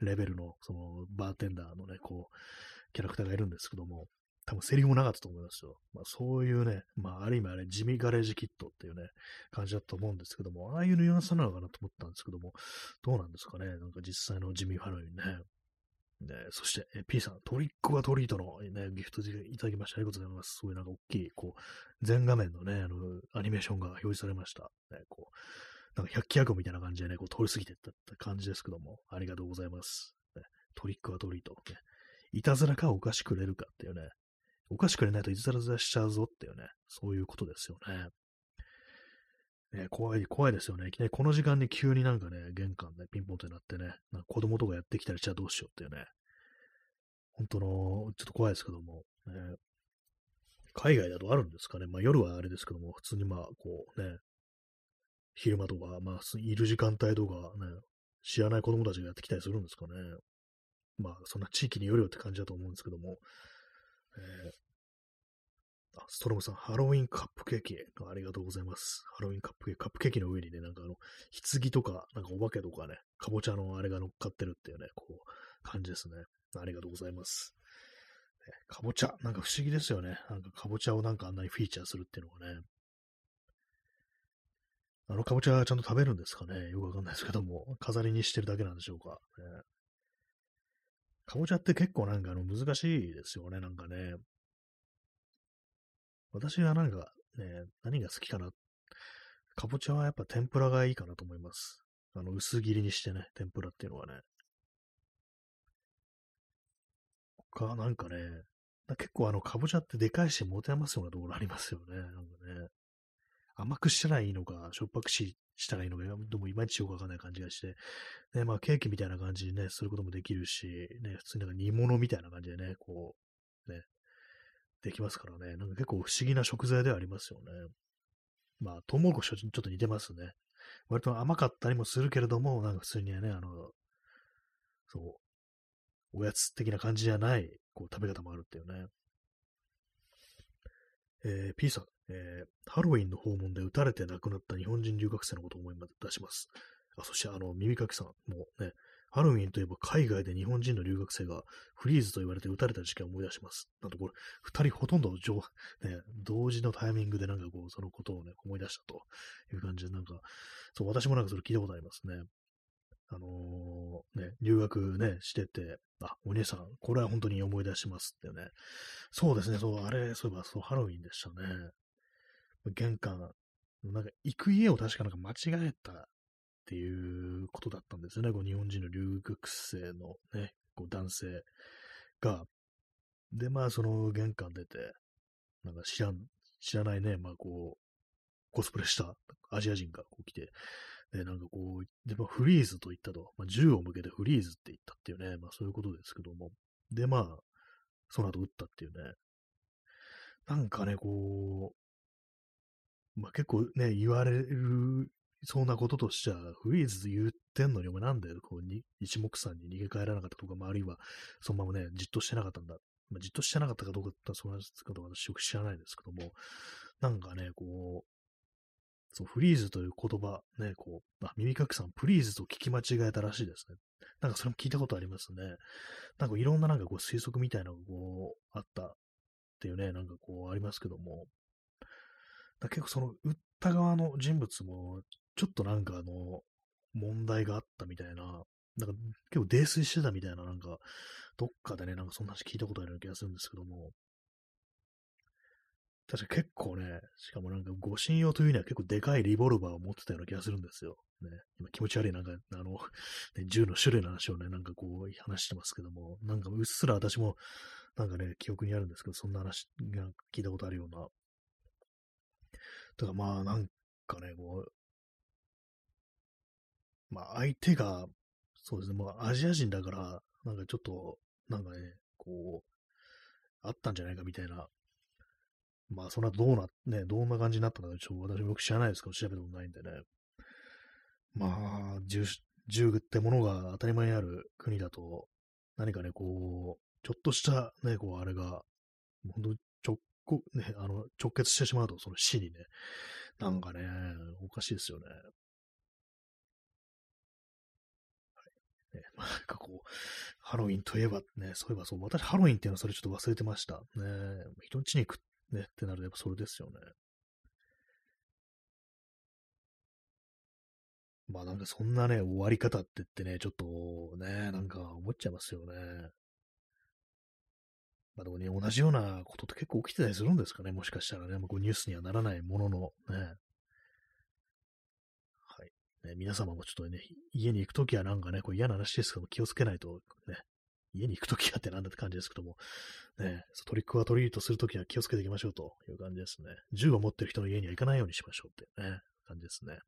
レベルの、その、バーテンダーのね、こう、キャラクターがいるんですけども、多分セリフもなかったと思いますよ。まあそういうね、まあある意味あれ、地味ガレージキットっていうね、感じだと思うんですけども、ああいうニュアンスなのかなと思ったんですけども、どうなんですかね、なんか実際の地味ハロウィンね。ね、そして、P さん、トリックはトリートの、ね、ギフトいただきました。ありがとうございます。すごいなんか大きい、こう、全画面のね、あの、アニメーションが表示されました。ね、こう、なんか百鬼夜行みたいな感じでね、こう通り過ぎていったって感じですけども、ありがとうございます。ね、トリックはトリート、ね。いたずらかお菓子くれるかっていうね、お菓子くれないといたずらしちゃうぞっていうね、そういうことですよね。ね、怖い、怖いですよね。いきなりこの時間に急になんかね、玄関でピンポンってなってね、なんか子供とかやってきたりしたらどうしようっていうね。本当の、ちょっと怖いですけども、ね、海外だとあるんですかね。まあ夜はあれですけども、普通にまあこうね、昼間とか、まあいる時間帯とかね、知らない子供たちがやってきたりするんですかね。まあそんな地域によるよって感じだと思うんですけども、えーストロムさん、ハロウィンカップケーキ。ありがとうございます。ハロウィンカップケーキ。カップケーキの上にね、なんかあの、棺とか、なんかお化けとかね、かぼちゃのあれが乗っかってるっていうね、こう、感じですね。ありがとうございます。ね、かぼちゃ、なんか不思議ですよね。なんかかぼちゃをなんかあんなにフィーチャーするっていうのがね。あのかぼちゃはちゃんと食べるんですかね。よくわかんないですけども、飾りにしてるだけなんでしょうか。ね、かぼちゃって結構なんかあの、難しいですよね、なんかね。私はなんかね、何が好きかな。かぼちゃはやっぱ天ぷらがいいかなと思います。あの、薄切りにしてね、天ぷらっていうのはね。他、なんかね、結構あの、かぼちゃってでかいし、持て余すようなところありますよね。なんかね、甘くしたらいいのか、しょっぱくし、したらいいのか、でもいまいちよくわかんない感じがして、ね、まあケーキみたいな感じにね、することもできるし、ね、普通になんか煮物みたいな感じでね、こう、ね、できますからね。なんか結構不思議な食材ではありますよね。まあ、トウモロコシとちょっと似てますね。割と甘かったりもするけれども、なんか普通にはね、あの、そう、おやつ的な感じじゃない、こう、食べ方もあるっていうね。えー、P さん、えー、ハロウィンの訪問で撃たれて亡くなった日本人留学生のことを思い出します。あ、そしてあの、耳かきさんもね、ハロウィンといえば海外で日本人の留学生がフリーズと言われて撃たれた事件を思い出します。なんとこれ、二人ほとんど、ね、同時のタイミングでなんかこう、そのことをね、思い出したという感じで、なんか、そう、私もなんかそれ聞いたことありますね。あのー、ね、留学ね、してて、あ、お姉さん、これは本当に思い出しますってね。そうですね、そう、あれ、そういえば、そう、ハロウィンでしたね。玄関、なんか行く家を確かなんか間違えたっていうことだったんですよね。こう日本人の留学生のね、こう男性が。で、まあ、その玄関出て、なんか知らん、知らないね、まあこう、コスプレしたアジア人がこう来て、で、なんかこう、でまあ、フリーズと言ったと、まあ、銃を向けてフリーズって言ったっていうね、まあそういうことですけども。で、まあ、その後撃ったっていうね。なんかね、こう、まあ、結構ね、言われるそうなこととしては、フリーズ言ってんのに、お前なんでこうに一目散に逃げ帰らなかったとか、まあ、あるいはそのままね、じっとしてなかったんだ。まあ、じっとしてなかったかどうかってその話かどうか私よく知らないですけども、なんかね、こう、そうフリーズという言葉、ね、こう、あ、耳かきさん、プリーズと聞き間違えたらしいですね。なんかそれも聞いたことありますね。なんかいろんななんかこう推測みたいなのがこうあったっていうね、なんかこうありますけども、だ結構その売った側の人物もちょっとなんかあの問題があったみたいな、なんか結構泥酔してたみたいな、なんかどっかでね、なんかそんな話聞いたことあるような気がするんですけども、確か結構ね、しかもなんか護身用というには結構でかいリボルバーを持ってたような気がするんですよ。ね、今気持ち悪いなんかあの、ね、銃の種類の話をね、なんかこう話してますけども、なんかうっすら私もなんかね、記憶にあるんですけど、そんな話が聞いたことあるような、だからまあなんかね、こう、まあ相手が、そうですね、まあアジア人だから、なんかちょっと、なんかね、こう、あったんじゃないかみたいな、まあその後どうな、ね、どんな感じになったのか、ちょっと私もよく知らないですけど、調べてもないんでね。まあ、銃、銃ってものが当たり前にある国だと、何かね、こう、ちょっとしたね、こう、あれが、本当にちょこうね、あの直結してしまうと、その死にね、なんかね、おかしいですよね。はいね、まあ、なんかこう、ハロウィンといえばね、そういえばそう、私ハロウィンっていうのはそれちょっと忘れてました。ね、人ん家に行くねってなると、やっぱそれですよね。まあなんかそんなね、終わり方って言ってね、ちょっとね、なんか思っちゃいますよね。まあでもね、同じようなことって結構起きてたりするんですかね、もしかしたらね、まあ、こうニュースにはならないもののね。はい。ね、皆様もちょっとね、家に行くときはなんかね、こう嫌な話ですけども、気をつけないとね、家に行くときはってなんだって感じですけども、ね、トリックはトリートするときは気をつけていきましょうという感じですね。銃を持ってる人の家には行かないようにしましょうっていうね、感じですね。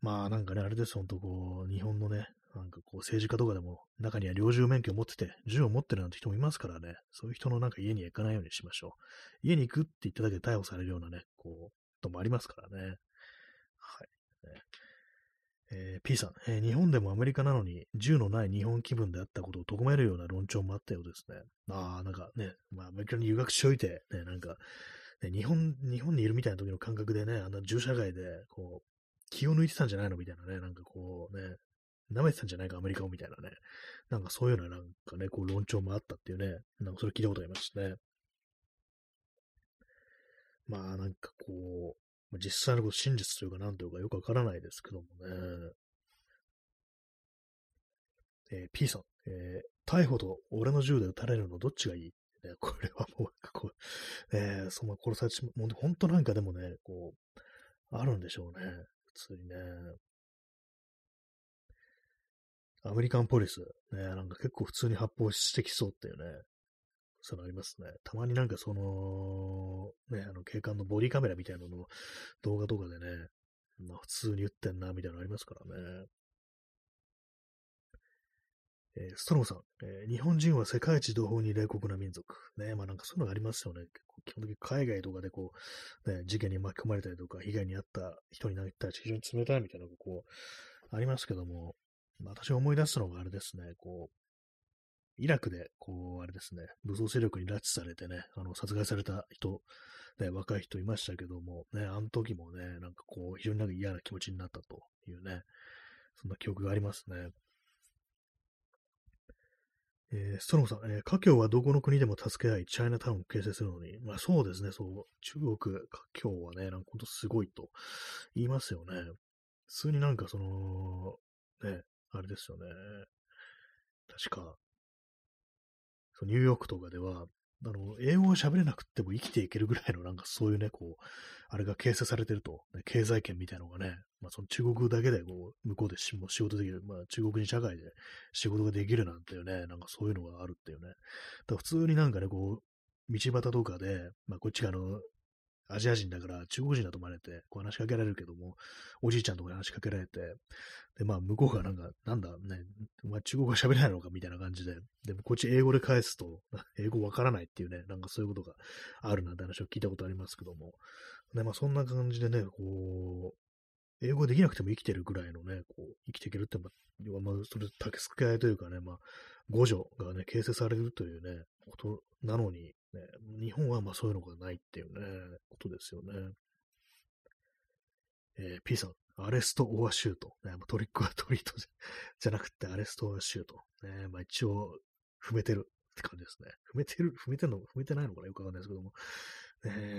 まあなんかね、あれです、ほんとこう、日本のね、なんかこう政治家とかでも中には猟銃免許を持ってて、銃を持ってるなんて人もいますからね、そういう人のなんか家には行かないようにしましょう。家に行くって言っただけで逮捕されるようなね、こう、こともありますからね。はい。ねえー、P さん、えー、日本でもアメリカなのに銃のない日本気分であったことをとがめるような論調もあったようですね。ああ、なんかね、まあ、アメリカに留学しておいて、ね、なんか、ね、日本、日本にいるみたいな時の感覚でね、あの銃社街で、こう、気を抜いてたんじゃないのみたいなね、なんかこうね、舐めてたんじゃないか、アメリカをみたいなね、なんかそういうような、なんかね、こう論調もあったっていうね、なんかそれ聞いたことありましたね。まあなんかこう、実際のこう真実というかなんというかよくわからないですけどもね。えー、P さん、えー、逮捕と俺の銃で撃たれるのどっちがいい？ね、これはもうなんかこう、えー、その殺されちまう、ほんとなんかでもね、こう、あるんでしょうね。普通にね、アメリカンポリス、ね、なんか結構普通に発砲してきそうっていうね、そういうのありますね。たまになんかその、ね、あの警官のボディカメラみたいなのの動画とかでね、まあ、普通に言ってんな、みたいなのありますからね。えー、ストロムさん、えー、日本人は世界一同胞に冷酷な民族。ね、まあなんかそういうのがありますよね。基本的に海外とかでこう、ね、事件に巻き込まれたりとか、被害に遭った人になったら非常に冷たいみたいなのがこう、ありますけども、まあ、私思い出すのがあれですね、こう、イラクで、こう、あれですね、武装勢力に拉致されてね、あの、殺害された人、ね、若い人いましたけども、ね、あの時もね、なんかこう、非常になんか嫌な気持ちになったというね、そんな記憶がありますね。えー、ストロムさん、えー、華僑はどこの国でも助け合い、チャイナタウンを形成するのに、まあそうですね、そう、中国、華僑はね、なんか本当すごいと言いますよね。普通になんかその、ね、あれですよね。確か、ニューヨークとかでは、あの、英語を喋れなくっても生きていけるぐらいのなんかそういうね、こう、あれが形成されてると、ね、経済圏みたいなのがね、まあその中国だけでこう、向こうでしも仕事できる、まあ中国人社会で仕事ができるなんていうね、なんかそういうのがあるっていうね。だから普通になんかね、こう、道端とかで、まあこっちがあの、アジア人だから中国人だと思われて、こう話しかけられるけども、おじいちゃんとかに話しかけられて、で、まあ、向こうがなんか、なんだ、ね、お前中国語喋れないのかみたいな感じで、でもこっち英語で返すと、英語わからないっていうね、なんかそういうことがあるなんて話を聞いたことありますけども、で、まあ、そんな感じでね、こう、英語できなくても生きてるぐらいのね、こう、生きていけるって、まあ、まあ、それ、助け合いというかね、まあ、互助がね、形成されるというね、ことなのに、ね、日本はまあそういうのがないっていうね、ことですよね。えー、P さん、アレスト・オア・シュート。ね、まあ、トリックはトリートじ ゃ, じゃなくて、アレスト・オア・シュート。ね、まあ、一応、踏めてるって感じですね。踏めてる踏めてんの踏めてないのかなよくわかんないですけども。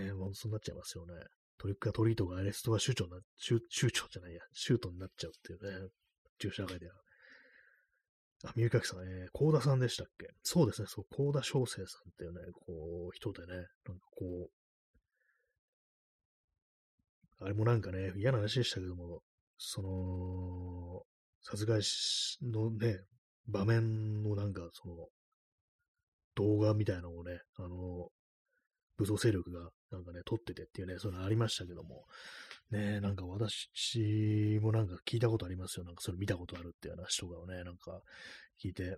ね、もうそうなっちゃいますよね。トリックはトリートがアレスト・オア・シュートな、シュ、シュートじゃないや、シュートになっちゃうっていうね、中社会では。あ、三浦さん、えー、高田さんでしたっけ？そうですね、そう、高田翔生さんっていうね、こう、人でね、なんかこう、あれもなんかね、嫌な話でしたけども、その、殺害のね、場面のなんか、その、動画みたいなのをね、あの、武装勢力がなんかね、撮っててっていうね、そういうのありましたけども、ね、なんか私もなんか聞いたことありますよ。なんかそれ見たことあるっていう話とかをね、なんか聞いて。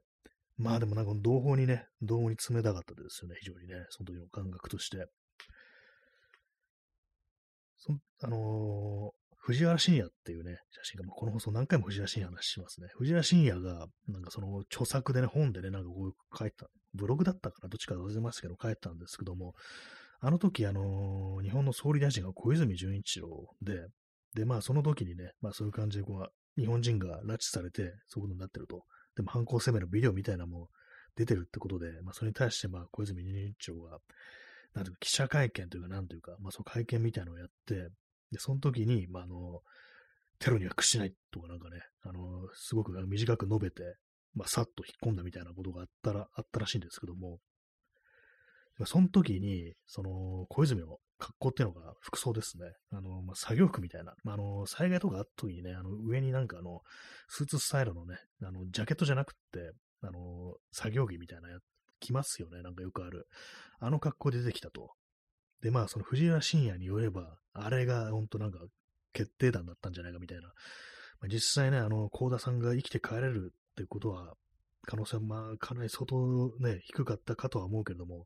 まあでもなんか同胞にね、同胞に冷たかったですよね、非常にね。その時の感覚として。そあのー、藤原信也っていうね、写真が、この放送何回も藤原信也の話しますね。藤原信也が、なんかその著作でね、本でね、なんかこう書いた、ブログだったかな、どっちか忘れますけど、書いたんですけども、あの時、あのー、日本の総理大臣が小泉純一郎で、で、まあ、その時にね、まあ、そういう感じでこう、日本人が拉致されて、そういうことになってると。でも、犯行声明のビデオみたいなのも出てるってことで、まあ、それに対して、まあ、小泉純一郎が、なんていうか、記者会見というか、なんというか、まあ、その会見みたいなのをやって、で、その時に、まあ、あの、テロには屈しないとかなんかね、あの、すごく短く述べて、まあ、さっと引っ込んだみたいなことがあったら、あったらしいんですけども、その時に、その、小泉の格好っていうのが服装ですね。あの、まあ、作業服みたいな。まあ、あの、災害とかあった時にね、あの、上になんかあの、スーツスタイルのね、あの、ジャケットじゃなくって、あの、作業着みたいなやつ着ますよね。なんかよくある。あの格好で出てきたと。で、まあ、その藤原信也によれば、あれが本当なんか決定弾だったんじゃないかみたいな。まあ、実際ね、あの、香田さんが生きて帰れるってことは、可能性はまあ、かなり相当ね、低かったかとは思うけれども、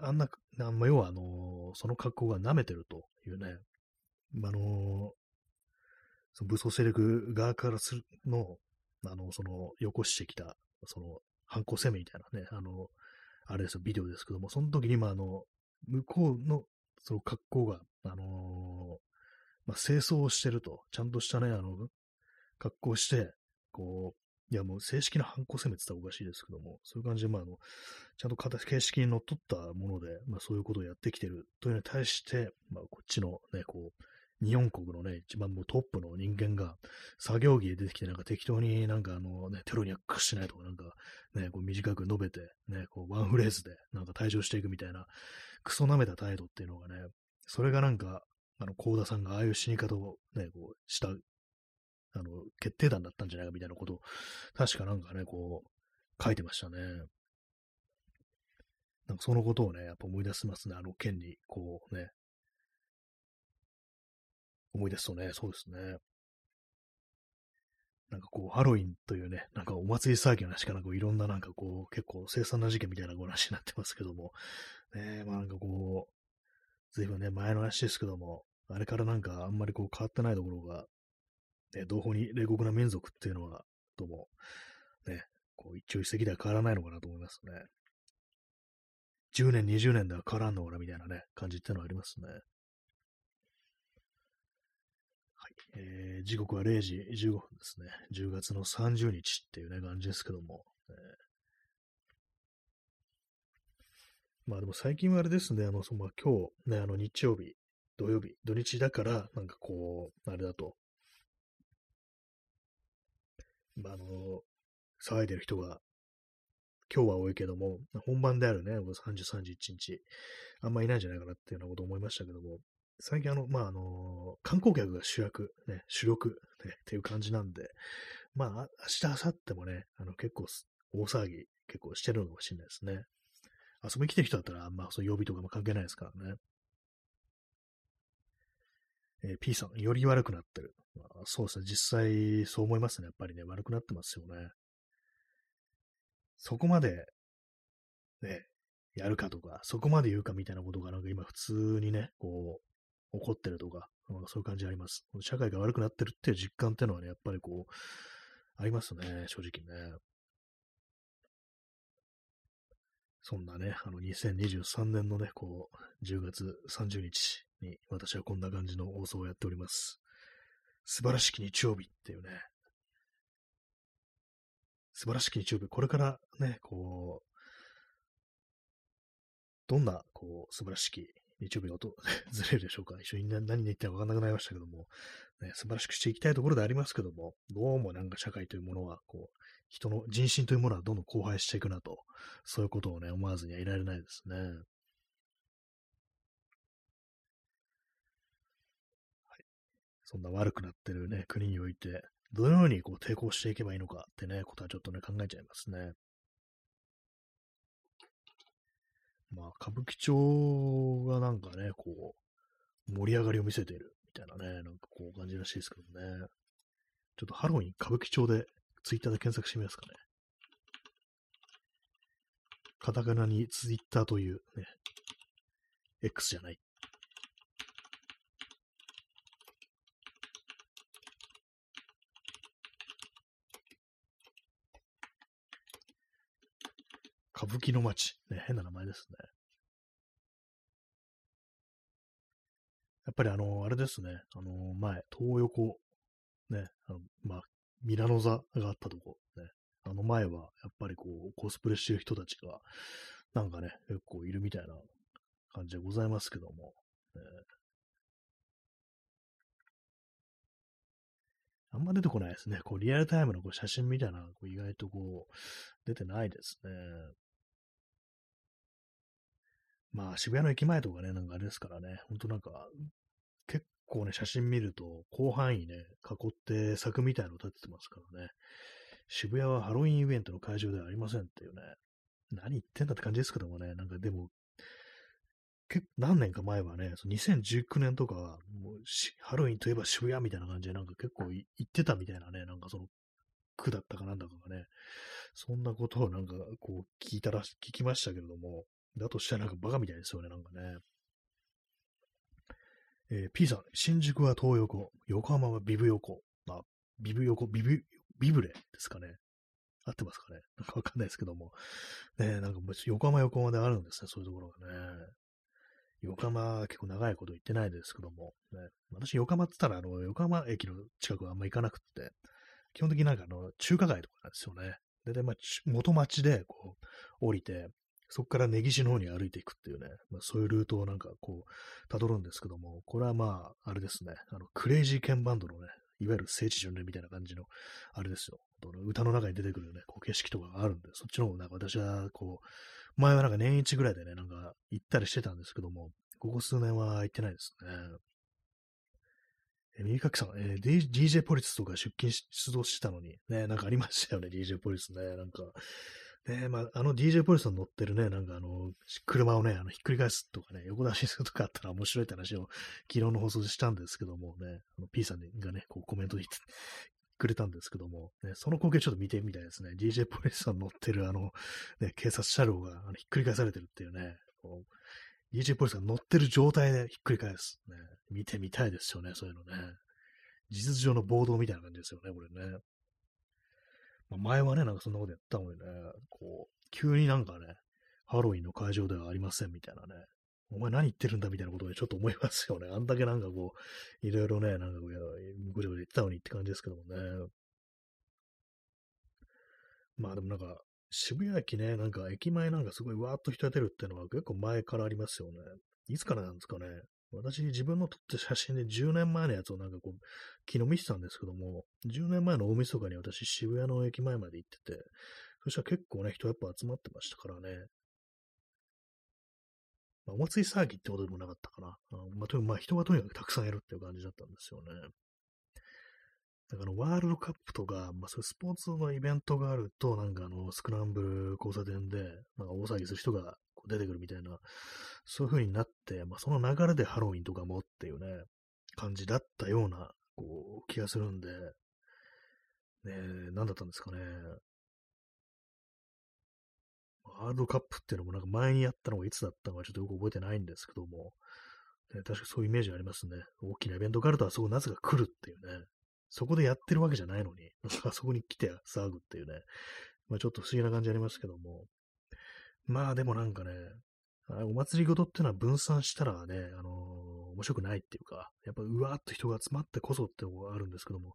あんな、あんま要は、あのー、その格好が舐めてるというね、あのー、その武装勢力側からするの、あのー、その、よこしてきた、その、犯行声明みたいなね、あのー、あれですよ、ビデオですけども、その時に、まあ、あの、向こうの、その格好が、あのー、まあ、清掃をしてると、ちゃんとしたね、あの、格好をして、こう、いやもう正式な犯行声明って言ったらおかしいですけども、そういう感じで、まあ、あのちゃんと形式にのっとったもので、まあ、そういうことをやってきてるというのに対して、まあ、こっちの、ね、こう日本国の、ね、一番もうトップの人間が作業着で出てきて、なんか適当になんかあの、ね、テロには屈しないとか、なんか、ね、こう短く述べて、ね、こうワンフレーズでなんか退場していくみたいな、クソなめた態度っていうのがね、それがなんか、あの香田さんがああいう死に方を、ね、こうした。あの、決定弾だったんじゃないかみたいなことを、確かなんかね、こう、書いてましたね。なんかそのことをね、やっぱ思い出しますね。あの件に、こうね、思い出すとね、そうですね。なんかこう、ハロウィンというね、なんかお祭り騒ぎの話から、いろんななんかこう、結構凄惨な事件みたいな話になってますけども、ね、まあなんかこう、随分ね、前の話ですけども、あれからなんかあんまりこう変わってないところが、同胞に冷酷な民族っていうのは、どうも、ね、こう一朝一夕では変わらないのかなと思いますね。じゅうねん、にじゅうねんでは変わらんのかなみたいなね、感じっていうのはありますね。はい。えー、時刻はれいじじゅうごふんですね。じゅうがつのさんじゅうにちっていうね、感じですけども。えー、まあでも最近はあれですね、あの、そのまあ、今日、ね、あの日曜日、土曜日、土日だから、なんかこう、あれだと、まあ、あの、騒いでる人が、今日は多いけども、本番であるね、さんじゅう、さんじゅういちにち、あんまいないんじゃないかなっていうようなことを思いましたけども、最近あの、まあ、あの、観光客が主役、ね、主力、ね、っていう感じなんで、まあ、明日、明後日もね、あの、結構、大騒ぎ、結構してるのかもしれないですね。遊び来てる人だったら、まあ、そう曜日とかも関係ないですからね。えー、P さん、より悪くなってる。まあ、そうですね、実際、そう思いますね、やっぱりね、悪くなってますよね。そこまで、ね、やるかとか、そこまで言うかみたいなことが、なんか今普通にね、こう、怒ってるとか、まあ、そういう感じあります。社会が悪くなってるっていう実感っていうのはね、やっぱりこう、ありますね、正直ね。そんなね、あの、にせんにじゅうさんねんのね、こう、じゅうがつさんじゅうにちに、私はこんな感じの放送をやっております。素晴らしき日曜日っていうね、素晴らしき日曜日、これからね、こう、どんな、こう、素晴らしき日曜日がとずれるでしょうか。一緒に何で言ったか分かんなくなりましたけども、ね、素晴らしくしていきたいところでありますけども、どうもなんか社会というものは、こう、人の人心というものはどんどん荒廃していくなと、そういうことをね、思わずにはいられないですね。はい。そんな悪くなってるね、国において、どのようにこう抵抗していけばいいのかってね、ことはちょっとね、考えちゃいますね。まあ、歌舞伎町がなんかね、こう、盛り上がりを見せているみたいなね、なんかこう感じらしいですけどね。ちょっとハロウィン歌舞伎町で、ツイッターで検索してみますかね。カタカナにツイッターというね、X じゃない。歌舞伎の街、ね、変な名前ですね。やっぱりあの、あれですね、あの、前、東横、ね、あのまあ、ミラノ座があったとこ、ね、あの前は、やっぱりこう、コスプレしてる人たちが、なんかね、結構いるみたいな感じでございますけども、ね、あんま出てこないですね。こう、リアルタイムのこう写真みたいな、こう意外とこう、出てないですね。まあ、渋谷の駅前とかね、なんかあれですからね、ほんとなんか、結構ね、写真見ると、広範囲ね、囲って柵みたいなの立ててますからね、渋谷はハロウィンイベントの会場ではありませんっていうね、何言ってんだって感じですけどもね、なんかでも、結何年か前はね、そのにせんじゅうきゅうねんとかはもう、ハロウィンといえば渋谷みたいな感じで、なんか結構行ってたみたいなね、なんかその、区だったかなんだかがね、そんなことをなんかこう、聞いたら、聞きましたけれども、だとしたらなんかバカみたいですよね、なんかね。えー、P さん、新宿は東横、横浜はビブ横。あ、ビブ横、ビブ、ビブレですかね。合ってますかね。なんかわかんないですけども。ね、なんか横浜横浜であるんですね、そういうところがね。横浜は結構長いこと言ってないですけども、ね、私横浜って言ったらあの横浜駅の近くはあんま行かなくって、基本的になんかあの中華街とかなんですよね。で、でまあ、元町でこう降りて、そこから根岸の方に歩いていくっていうね、まあ、そういうルートをなんかこう、たどるんですけども、これはまあ、あれですね、あのクレイジーケンバンドのね、いわゆる聖地巡礼みたいな感じの、あれですよ、歌の中に出てくるね、こう景色とかがあるんで、そっちの方なんか私はこう、前はなんか年一ぐらいでね、なんか行ったりしてたんですけども、ここ数年は行ってないですね。え、右垣さん、えー、ディージェー ポリスとか出勤し、出動してたのに、ね、なんかありましたよね、ディージェー ポリスね、なんか、ね、まあ、あの ディージェー ポリスに乗ってるね、なんかあの、車をね、あのひっくり返すとかね、横出しするとかあったら面白いって話を昨日の放送でしたんですけどもね、あの P さんがね、こうコメントにくれたんですけども、ね、その光景ちょっと見てみたいですね。ディージェー ポリスに乗ってるあの、ね、警察車両があのひっくり返されてるっていうね、こう ディージェー ポリスが乗ってる状態でひっくり返す、ね。見てみたいですよね、そういうのね。事実上の暴動みたいな感じですよね、これね。前はね、なんかそんなことやったのにね、こう、急になんかね、ハロウィンの会場ではありませんみたいなね、お前何言ってるんだみたいなことでちょっと思いますよね。あんだけなんかこう、いろいろね、なんかこう、ごちゃごちゃ言ってたのにって感じですけどもね。まあでもなんか、渋谷駅ね、なんか駅前なんかすごいわーっと人が出るっていうのは結構前からありますよね。いつからなんですかね。私自分の撮った写真でじゅうねんまえのやつをなんかこう、昨日見てたんですけども、じゅうねんまえの大晦日に私渋谷の駅前まで行ってて、そしたら結構ね、人やっぱ集まってましたからね。まあ、お祭り騒ぎってことでもなかったかな。あまあ、とにかくまあ人がとにかくたくさんいるっていう感じだったんですよね。だからワールドカップとか、まあ、そういうスポーツのイベントがあると、なんかあの、スクランブル交差点で、なんか大騒ぎする人がこう出てくるみたいな、そういう風になって、まあ、その流れでハロウィンとかもっていうね、感じだったような、こう、気がするんで、ねえ、なんだったんですかね。ワールドカップっていうのもなんか前にやったのがいつだったのかちょっとよく覚えてないんですけども、ね、確かそういうイメージがありますね。大きなイベントがあるとあそこ夏が来るっていうね。そこでやってるわけじゃないのに、あそこに来て騒ぐっていうね。まあちょっと不思議な感じありますけども。まあでもなんかね、お祭りごとっていうのは分散したらね、あのー、面白くないっていうか、やっぱうわーっと人が集まってこそってのがあるんですけども、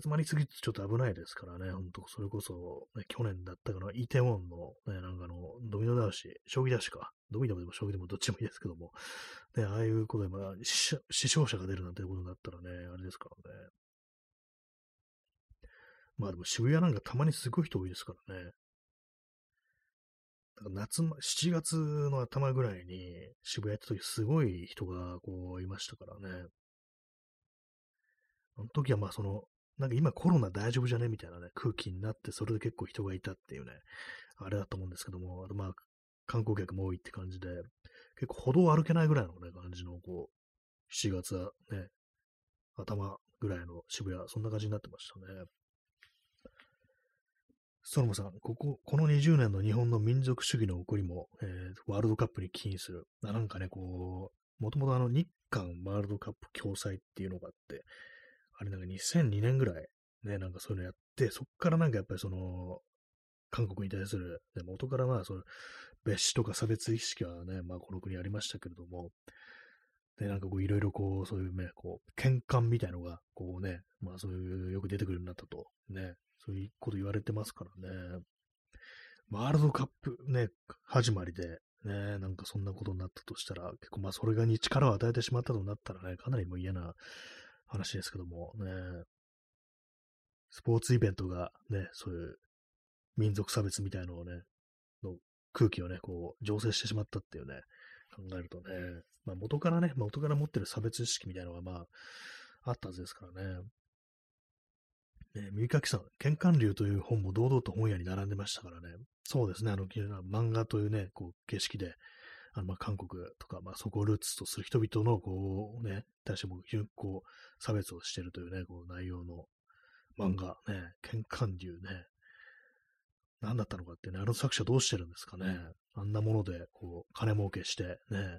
集まりすぎてちょっと危ないですからね、ほんと、それこそ、ね、去年だったかな、イテウォンの、ね、なんかあの、ドミノ倒し、将棋倒しか、ドミノでも将棋でもどっちもいいですけども、ね、ああいうことで、まあ、死傷者が出るなんてことになったらね、あれですからね。まあでも渋谷なんかたまにすごい人多いですからね。だから夏、しちがつの頭ぐらいに渋谷行った時すごい人がこういましたからね。あの時はまあその、なんか今コロナ大丈夫じゃねみたいなね、空気になってそれで結構人がいたっていうね、あれだと思うんですけども、あとまあ観光客も多いって感じで、結構歩道を歩けないぐらいのね、感じのこう、しちがつはね、頭ぐらいの渋谷、そんな感じになってましたね。ソロモさん、ここ、このにじゅうねんの日本の民族主義の起こりも、えー、ワールドカップに起因する。あなんかね、こう、もともとあの日韓ワールドカップ共催っていうのがあって、あれなんかにせんにねんぐらい、ね、なんかそういうのやって、そっからなんかやっぱりその、韓国に対する、ね、元からまあ、その、蔑視とか差別意識はね、まあ、この国ありましたけれども、で、なんかこう、いろいろこう、そういうね、こう、喧嘩みたいのが、こうね、まあ、そういう、よく出てくるようになったと、ね、そういうこと言われてますからね。ワールドカップね、始まりで、ね、なんかそんなことになったとしたら、結構まあそれがに力を与えてしまったとなったらね、かなりもう嫌な話ですけども、ね、スポーツイベントがね、そういう民族差別みたいのをね、の空気をね、こう、醸成してしまったっていうね、考えるとね、まあ元からね、まあ元から持ってる差別意識みたいなのがまあ、あったはずですからね。ね、三垣さん、喧嘩流という本も堂々と本屋に並んでましたからね。そうですね、あの、漫画というね、こう、形式で、あの、まあ、韓国とか、まあ、そこをルーツとする人々の、こう、ね、対しても、こう、差別をしているというね、こう、内容の漫画、うん、ね、喧嘩流ね、何だったのかってね、あの作者どうしてるんですかね。うん、あんなもので、こう、金儲けして、ね、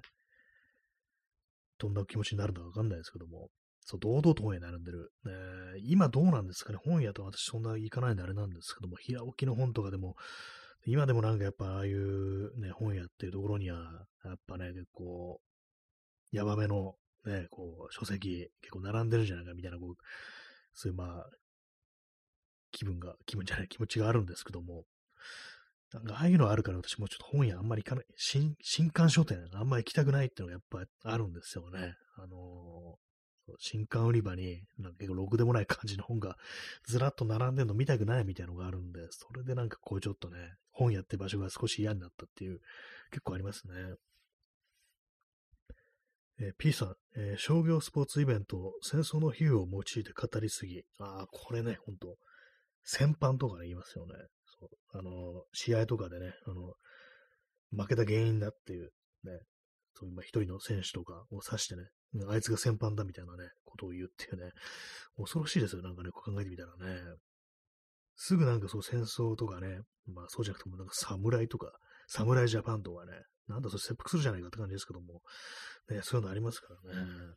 どんな気持ちになるのかわかんないですけども。そう、堂々と本屋に並んでる、えー。今どうなんですかね。本屋と私そんな行かないんであれなんですけども、平置きの本とかでも、今でもなんかやっぱああいうね、本屋っていうところには、やっぱね、結構、ヤバめのね、こう、書籍、結構並んでるんじゃないかみたいな、こう、そういうまあ、気分が、気分じゃない、気持ちがあるんですけども、なんかああいうのあるから私もちょっと本屋あんまり行かない、新、新刊書店あんまり行きたくないっていうのがやっぱあるんですよね。あのー、新刊売り場に、なんか結構ろくでもない感じの本がずらっと並んでるの見たくないみたいなのがあるんで、それでなんかこうちょっとね、本屋って場所が少し嫌になったっていう、結構ありますね。えー、P さん、えー、商業スポーツイベントを戦争の比喩を用いて語りすぎ。ああ、これね、ほんと、戦犯とかね、言いますよね。そうあのー、試合とかでね、あのー、負けた原因だっていう、ね、そういう一人の選手とかを指してね、あいつが戦犯だみたいなね、ことを言うっていうね、恐ろしいですよ、なんかね、考えてみたらね。すぐなんかそう戦争とかね、まあそうじゃなくてもなんか侍とか、侍ジャパンとかね、なんだそれ切腹するじゃないかって感じですけども、ね、そういうのありますからね。うん、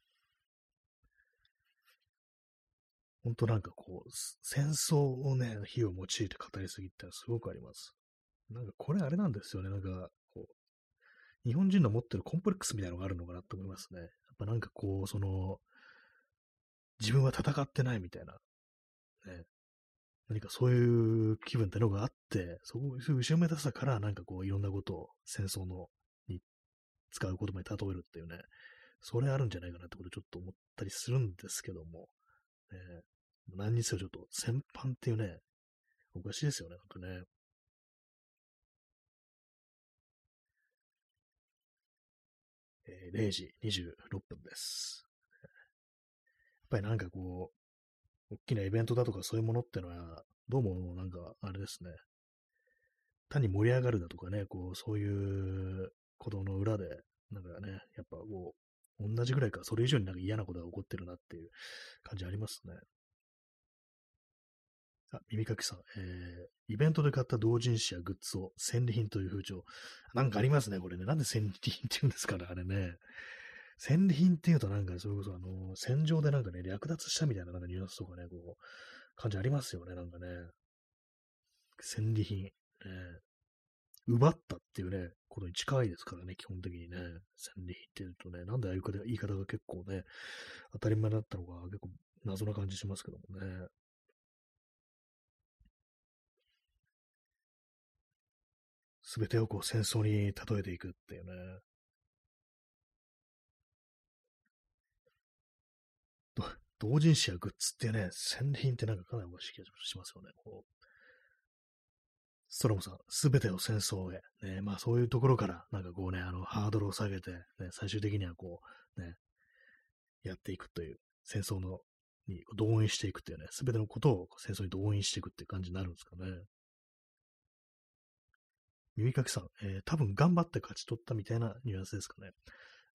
本当なんかこう、戦争をね、火を用いて語りすぎってのはすごくあります。なんかこれあれなんですよね、なんかこう、日本人の持ってるコンプレックスみたいなのがあるのかなと思いますね。やっぱなんかこう、その、自分は戦ってないみたいな、ね、何かそういう気分ってのがあって、そういう後ろめたさからなんかこう、いろんなことを戦争のに使う言葉に例えるっていうね、それあるんじゃないかなってことをちょっと思ったりするんですけども、ね、何にせよちょっと戦犯っていうね、おかしいですよね、ほんとね。えー、れいじにじゅうろっぷんです。やっぱりなんかこう、大きなイベントだとかそういうものってのは、どうもなんかあれですね、単に盛り上がるだとかね、こう、そういうことの裏で、なんかね、やっぱこう、同じぐらいか、それ以上になんか嫌なことが起こってるなっていう感じありますね。あ、耳かきさん、えー、イベントで買った同人誌やグッズを戦利品という風潮。なんかありますね、これね。なんで戦利品って言うんですかね、あれね。戦利品っていうとなんか、ね、それこそあの、戦場でなんかね、略奪したみたいななんかニュアンスとかね、こう、感じありますよね、なんかね。戦利品。ね、奪ったっていうね、ことに近いですからね、基本的にね。戦利品って言うとね、なんでああいう言い方が結構ね、当たり前だったのが結構謎な感じしますけどもね。すべてをこう戦争に例えていくっていうね。同人誌やグッズってね、戦利品ってなんかかなりおかしい気がしますよね。こうソロモさん、すべてを戦争へ。ね、まあそういうところから、なんかこうね、あの、ハードルを下げて、ね、最終的にはこう、ね、やっていくという、戦争のに動員していくっていうね、すべてのことを戦争に動員していくっていう感じになるんですかね。耳かきさん、えー、多分頑張って勝ち取ったみたいなニュアンスですかね。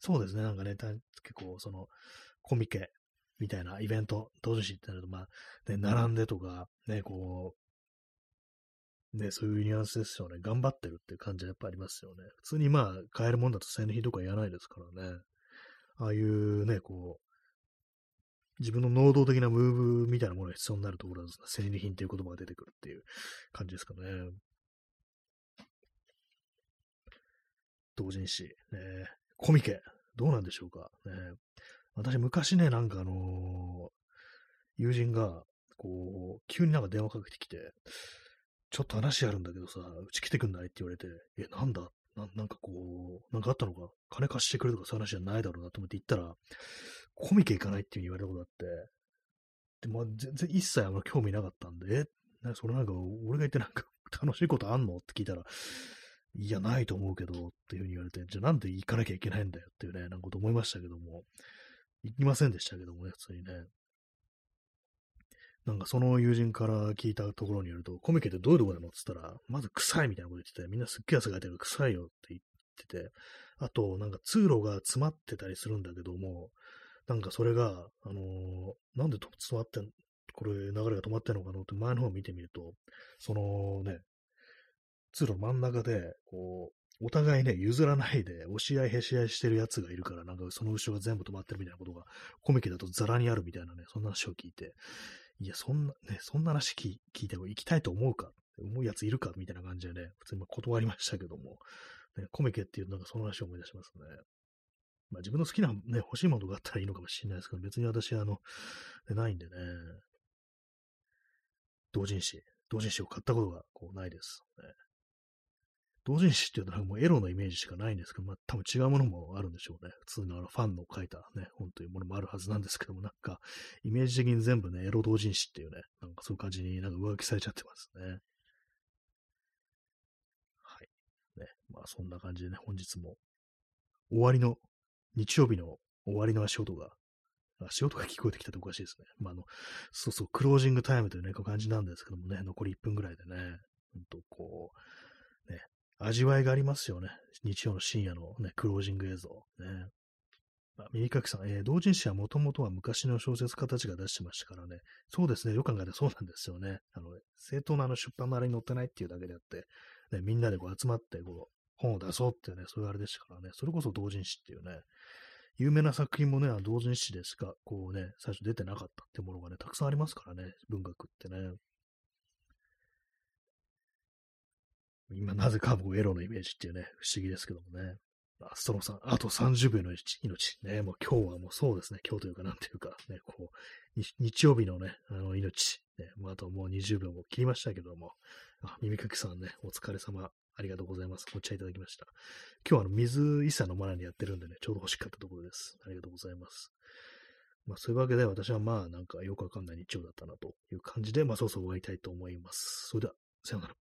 そうですね、なんかね、結構そのコミケみたいなイベント、同時にってなると、まあ、ね、並んでとか、ね、こう、ね、そういうニュアンスですよね。頑張ってるっていう感じはやっぱありますよね。普通にまあ、買えるもんだと戦利品とかやらないですからね。ああいうね、こう、自分の能動的なムーブみたいなものが必要になるところは、ね、戦利品っていう言葉が出てくるっていう感じですかね。同人誌、ね、コミケ、どうなんでしょうか、ね、私、昔ね、なんかあのー、友人が、こう、急になんか電話かけてきて、ちょっと話あるんだけどさ、うち来てくんないって言われて、え、なんだ な, なんかこう、なんかあったのか、金貸してくれとかそういう話じゃないだろうなと思って行ったら、コミケ行かないっていう言われたことあって、で、まあ、全然一切あの興味なかったんで、え、それなんか、俺が言ってなんか楽しいことあんのって聞いたら、いや、ないと思うけど、っていうふうに言われて、じゃあなんで行かなきゃいけないんだよっていうね、なんかこと思いましたけども、行きませんでしたけどもね、普通にね。なんかその友人から聞いたところによると、コミケってどういうとこなのって言ったら、まず臭いみたいなこと言ってて、みんなすっげえ汗かいてるから臭いよって言ってて、あと、なんか通路が詰まってたりするんだけども、なんかそれが、あのー、なんで詰まってん、これ流れが止まってんのかなって前の方見てみると、そのね、通路の真ん中で、こう、お互いね、譲らないで、押し合いへし合いしてるやつがいるから、なんかその後ろが全部止まってるみたいなことが、コミケだとザラにあるみたいなね、そんな話を聞いて、いや、そんな、ね、そんな話聞いても行きたいと思うか、思うやついるか、みたいな感じでね、普通に断りましたけども、ね、コミケっていうなんかその話を思い出しますね。まあ自分の好きなね、欲しいものがあったらいいのかもしれないですけど、別に私、あの、ないんでね、同人誌、同人誌を買ったことがこうないです、ね。同人誌っていうとなんかもうエロのイメージしかないんですけど、まあ多分違うものもあるんでしょうね。普通のあのファンの書いたね、本というものもあるはずなんですけども、なんかイメージ的に全部ね、エロ同人誌っていうね、なんかそういう感じになんか上書きされちゃってますね。はい。ね。まあそんな感じでね、本日も終わりの、日曜日の終わりの足音が、足音が聞こえてきたっておかしいですね。まああの、そうそう、クロージングタイムというね、こう感じなんですけどもね、残りいっぷんぐらいでね、ほんとこう、ね、味わいがありますよね。日曜の深夜の、ね、クロージング映像。ね、まあ、耳かきさん、えー、同人誌はもともとは昔の小説家たちが出してましたからね。そうですね。よく考えてそうなんですよね。あの正当なあの出版のあれに載ってないっていうだけであって、ね、みんなでこう集まってこう本を出そうっていうね、そういうあれでしたからね。それこそ同人誌っていうね、有名な作品もね、同人誌でしかこうね、最初出てなかったってものがね、たくさんありますからね、文学ってね。今なぜか僕エロのイメージっていうね、不思議ですけどもね。ストロムさん、あとさんじゅうびょうの命。ね、もう今日はもうそうですね。今日というかなんていうか、ね、こう、日曜日のね、あの命。ね、もうあともうにじゅうびょうも切りましたけども、あ、耳かきさんね、お疲れ様。ありがとうございます。お茶いただきました。今日はあの水一切飲まないでやってるんでね、ちょうど欲しかったところです。ありがとうございます。まあそういうわけで私はまあなんかよくわかんない日曜だったなという感じで、まあそうそう終わりたいと思います。それでは、さようなら。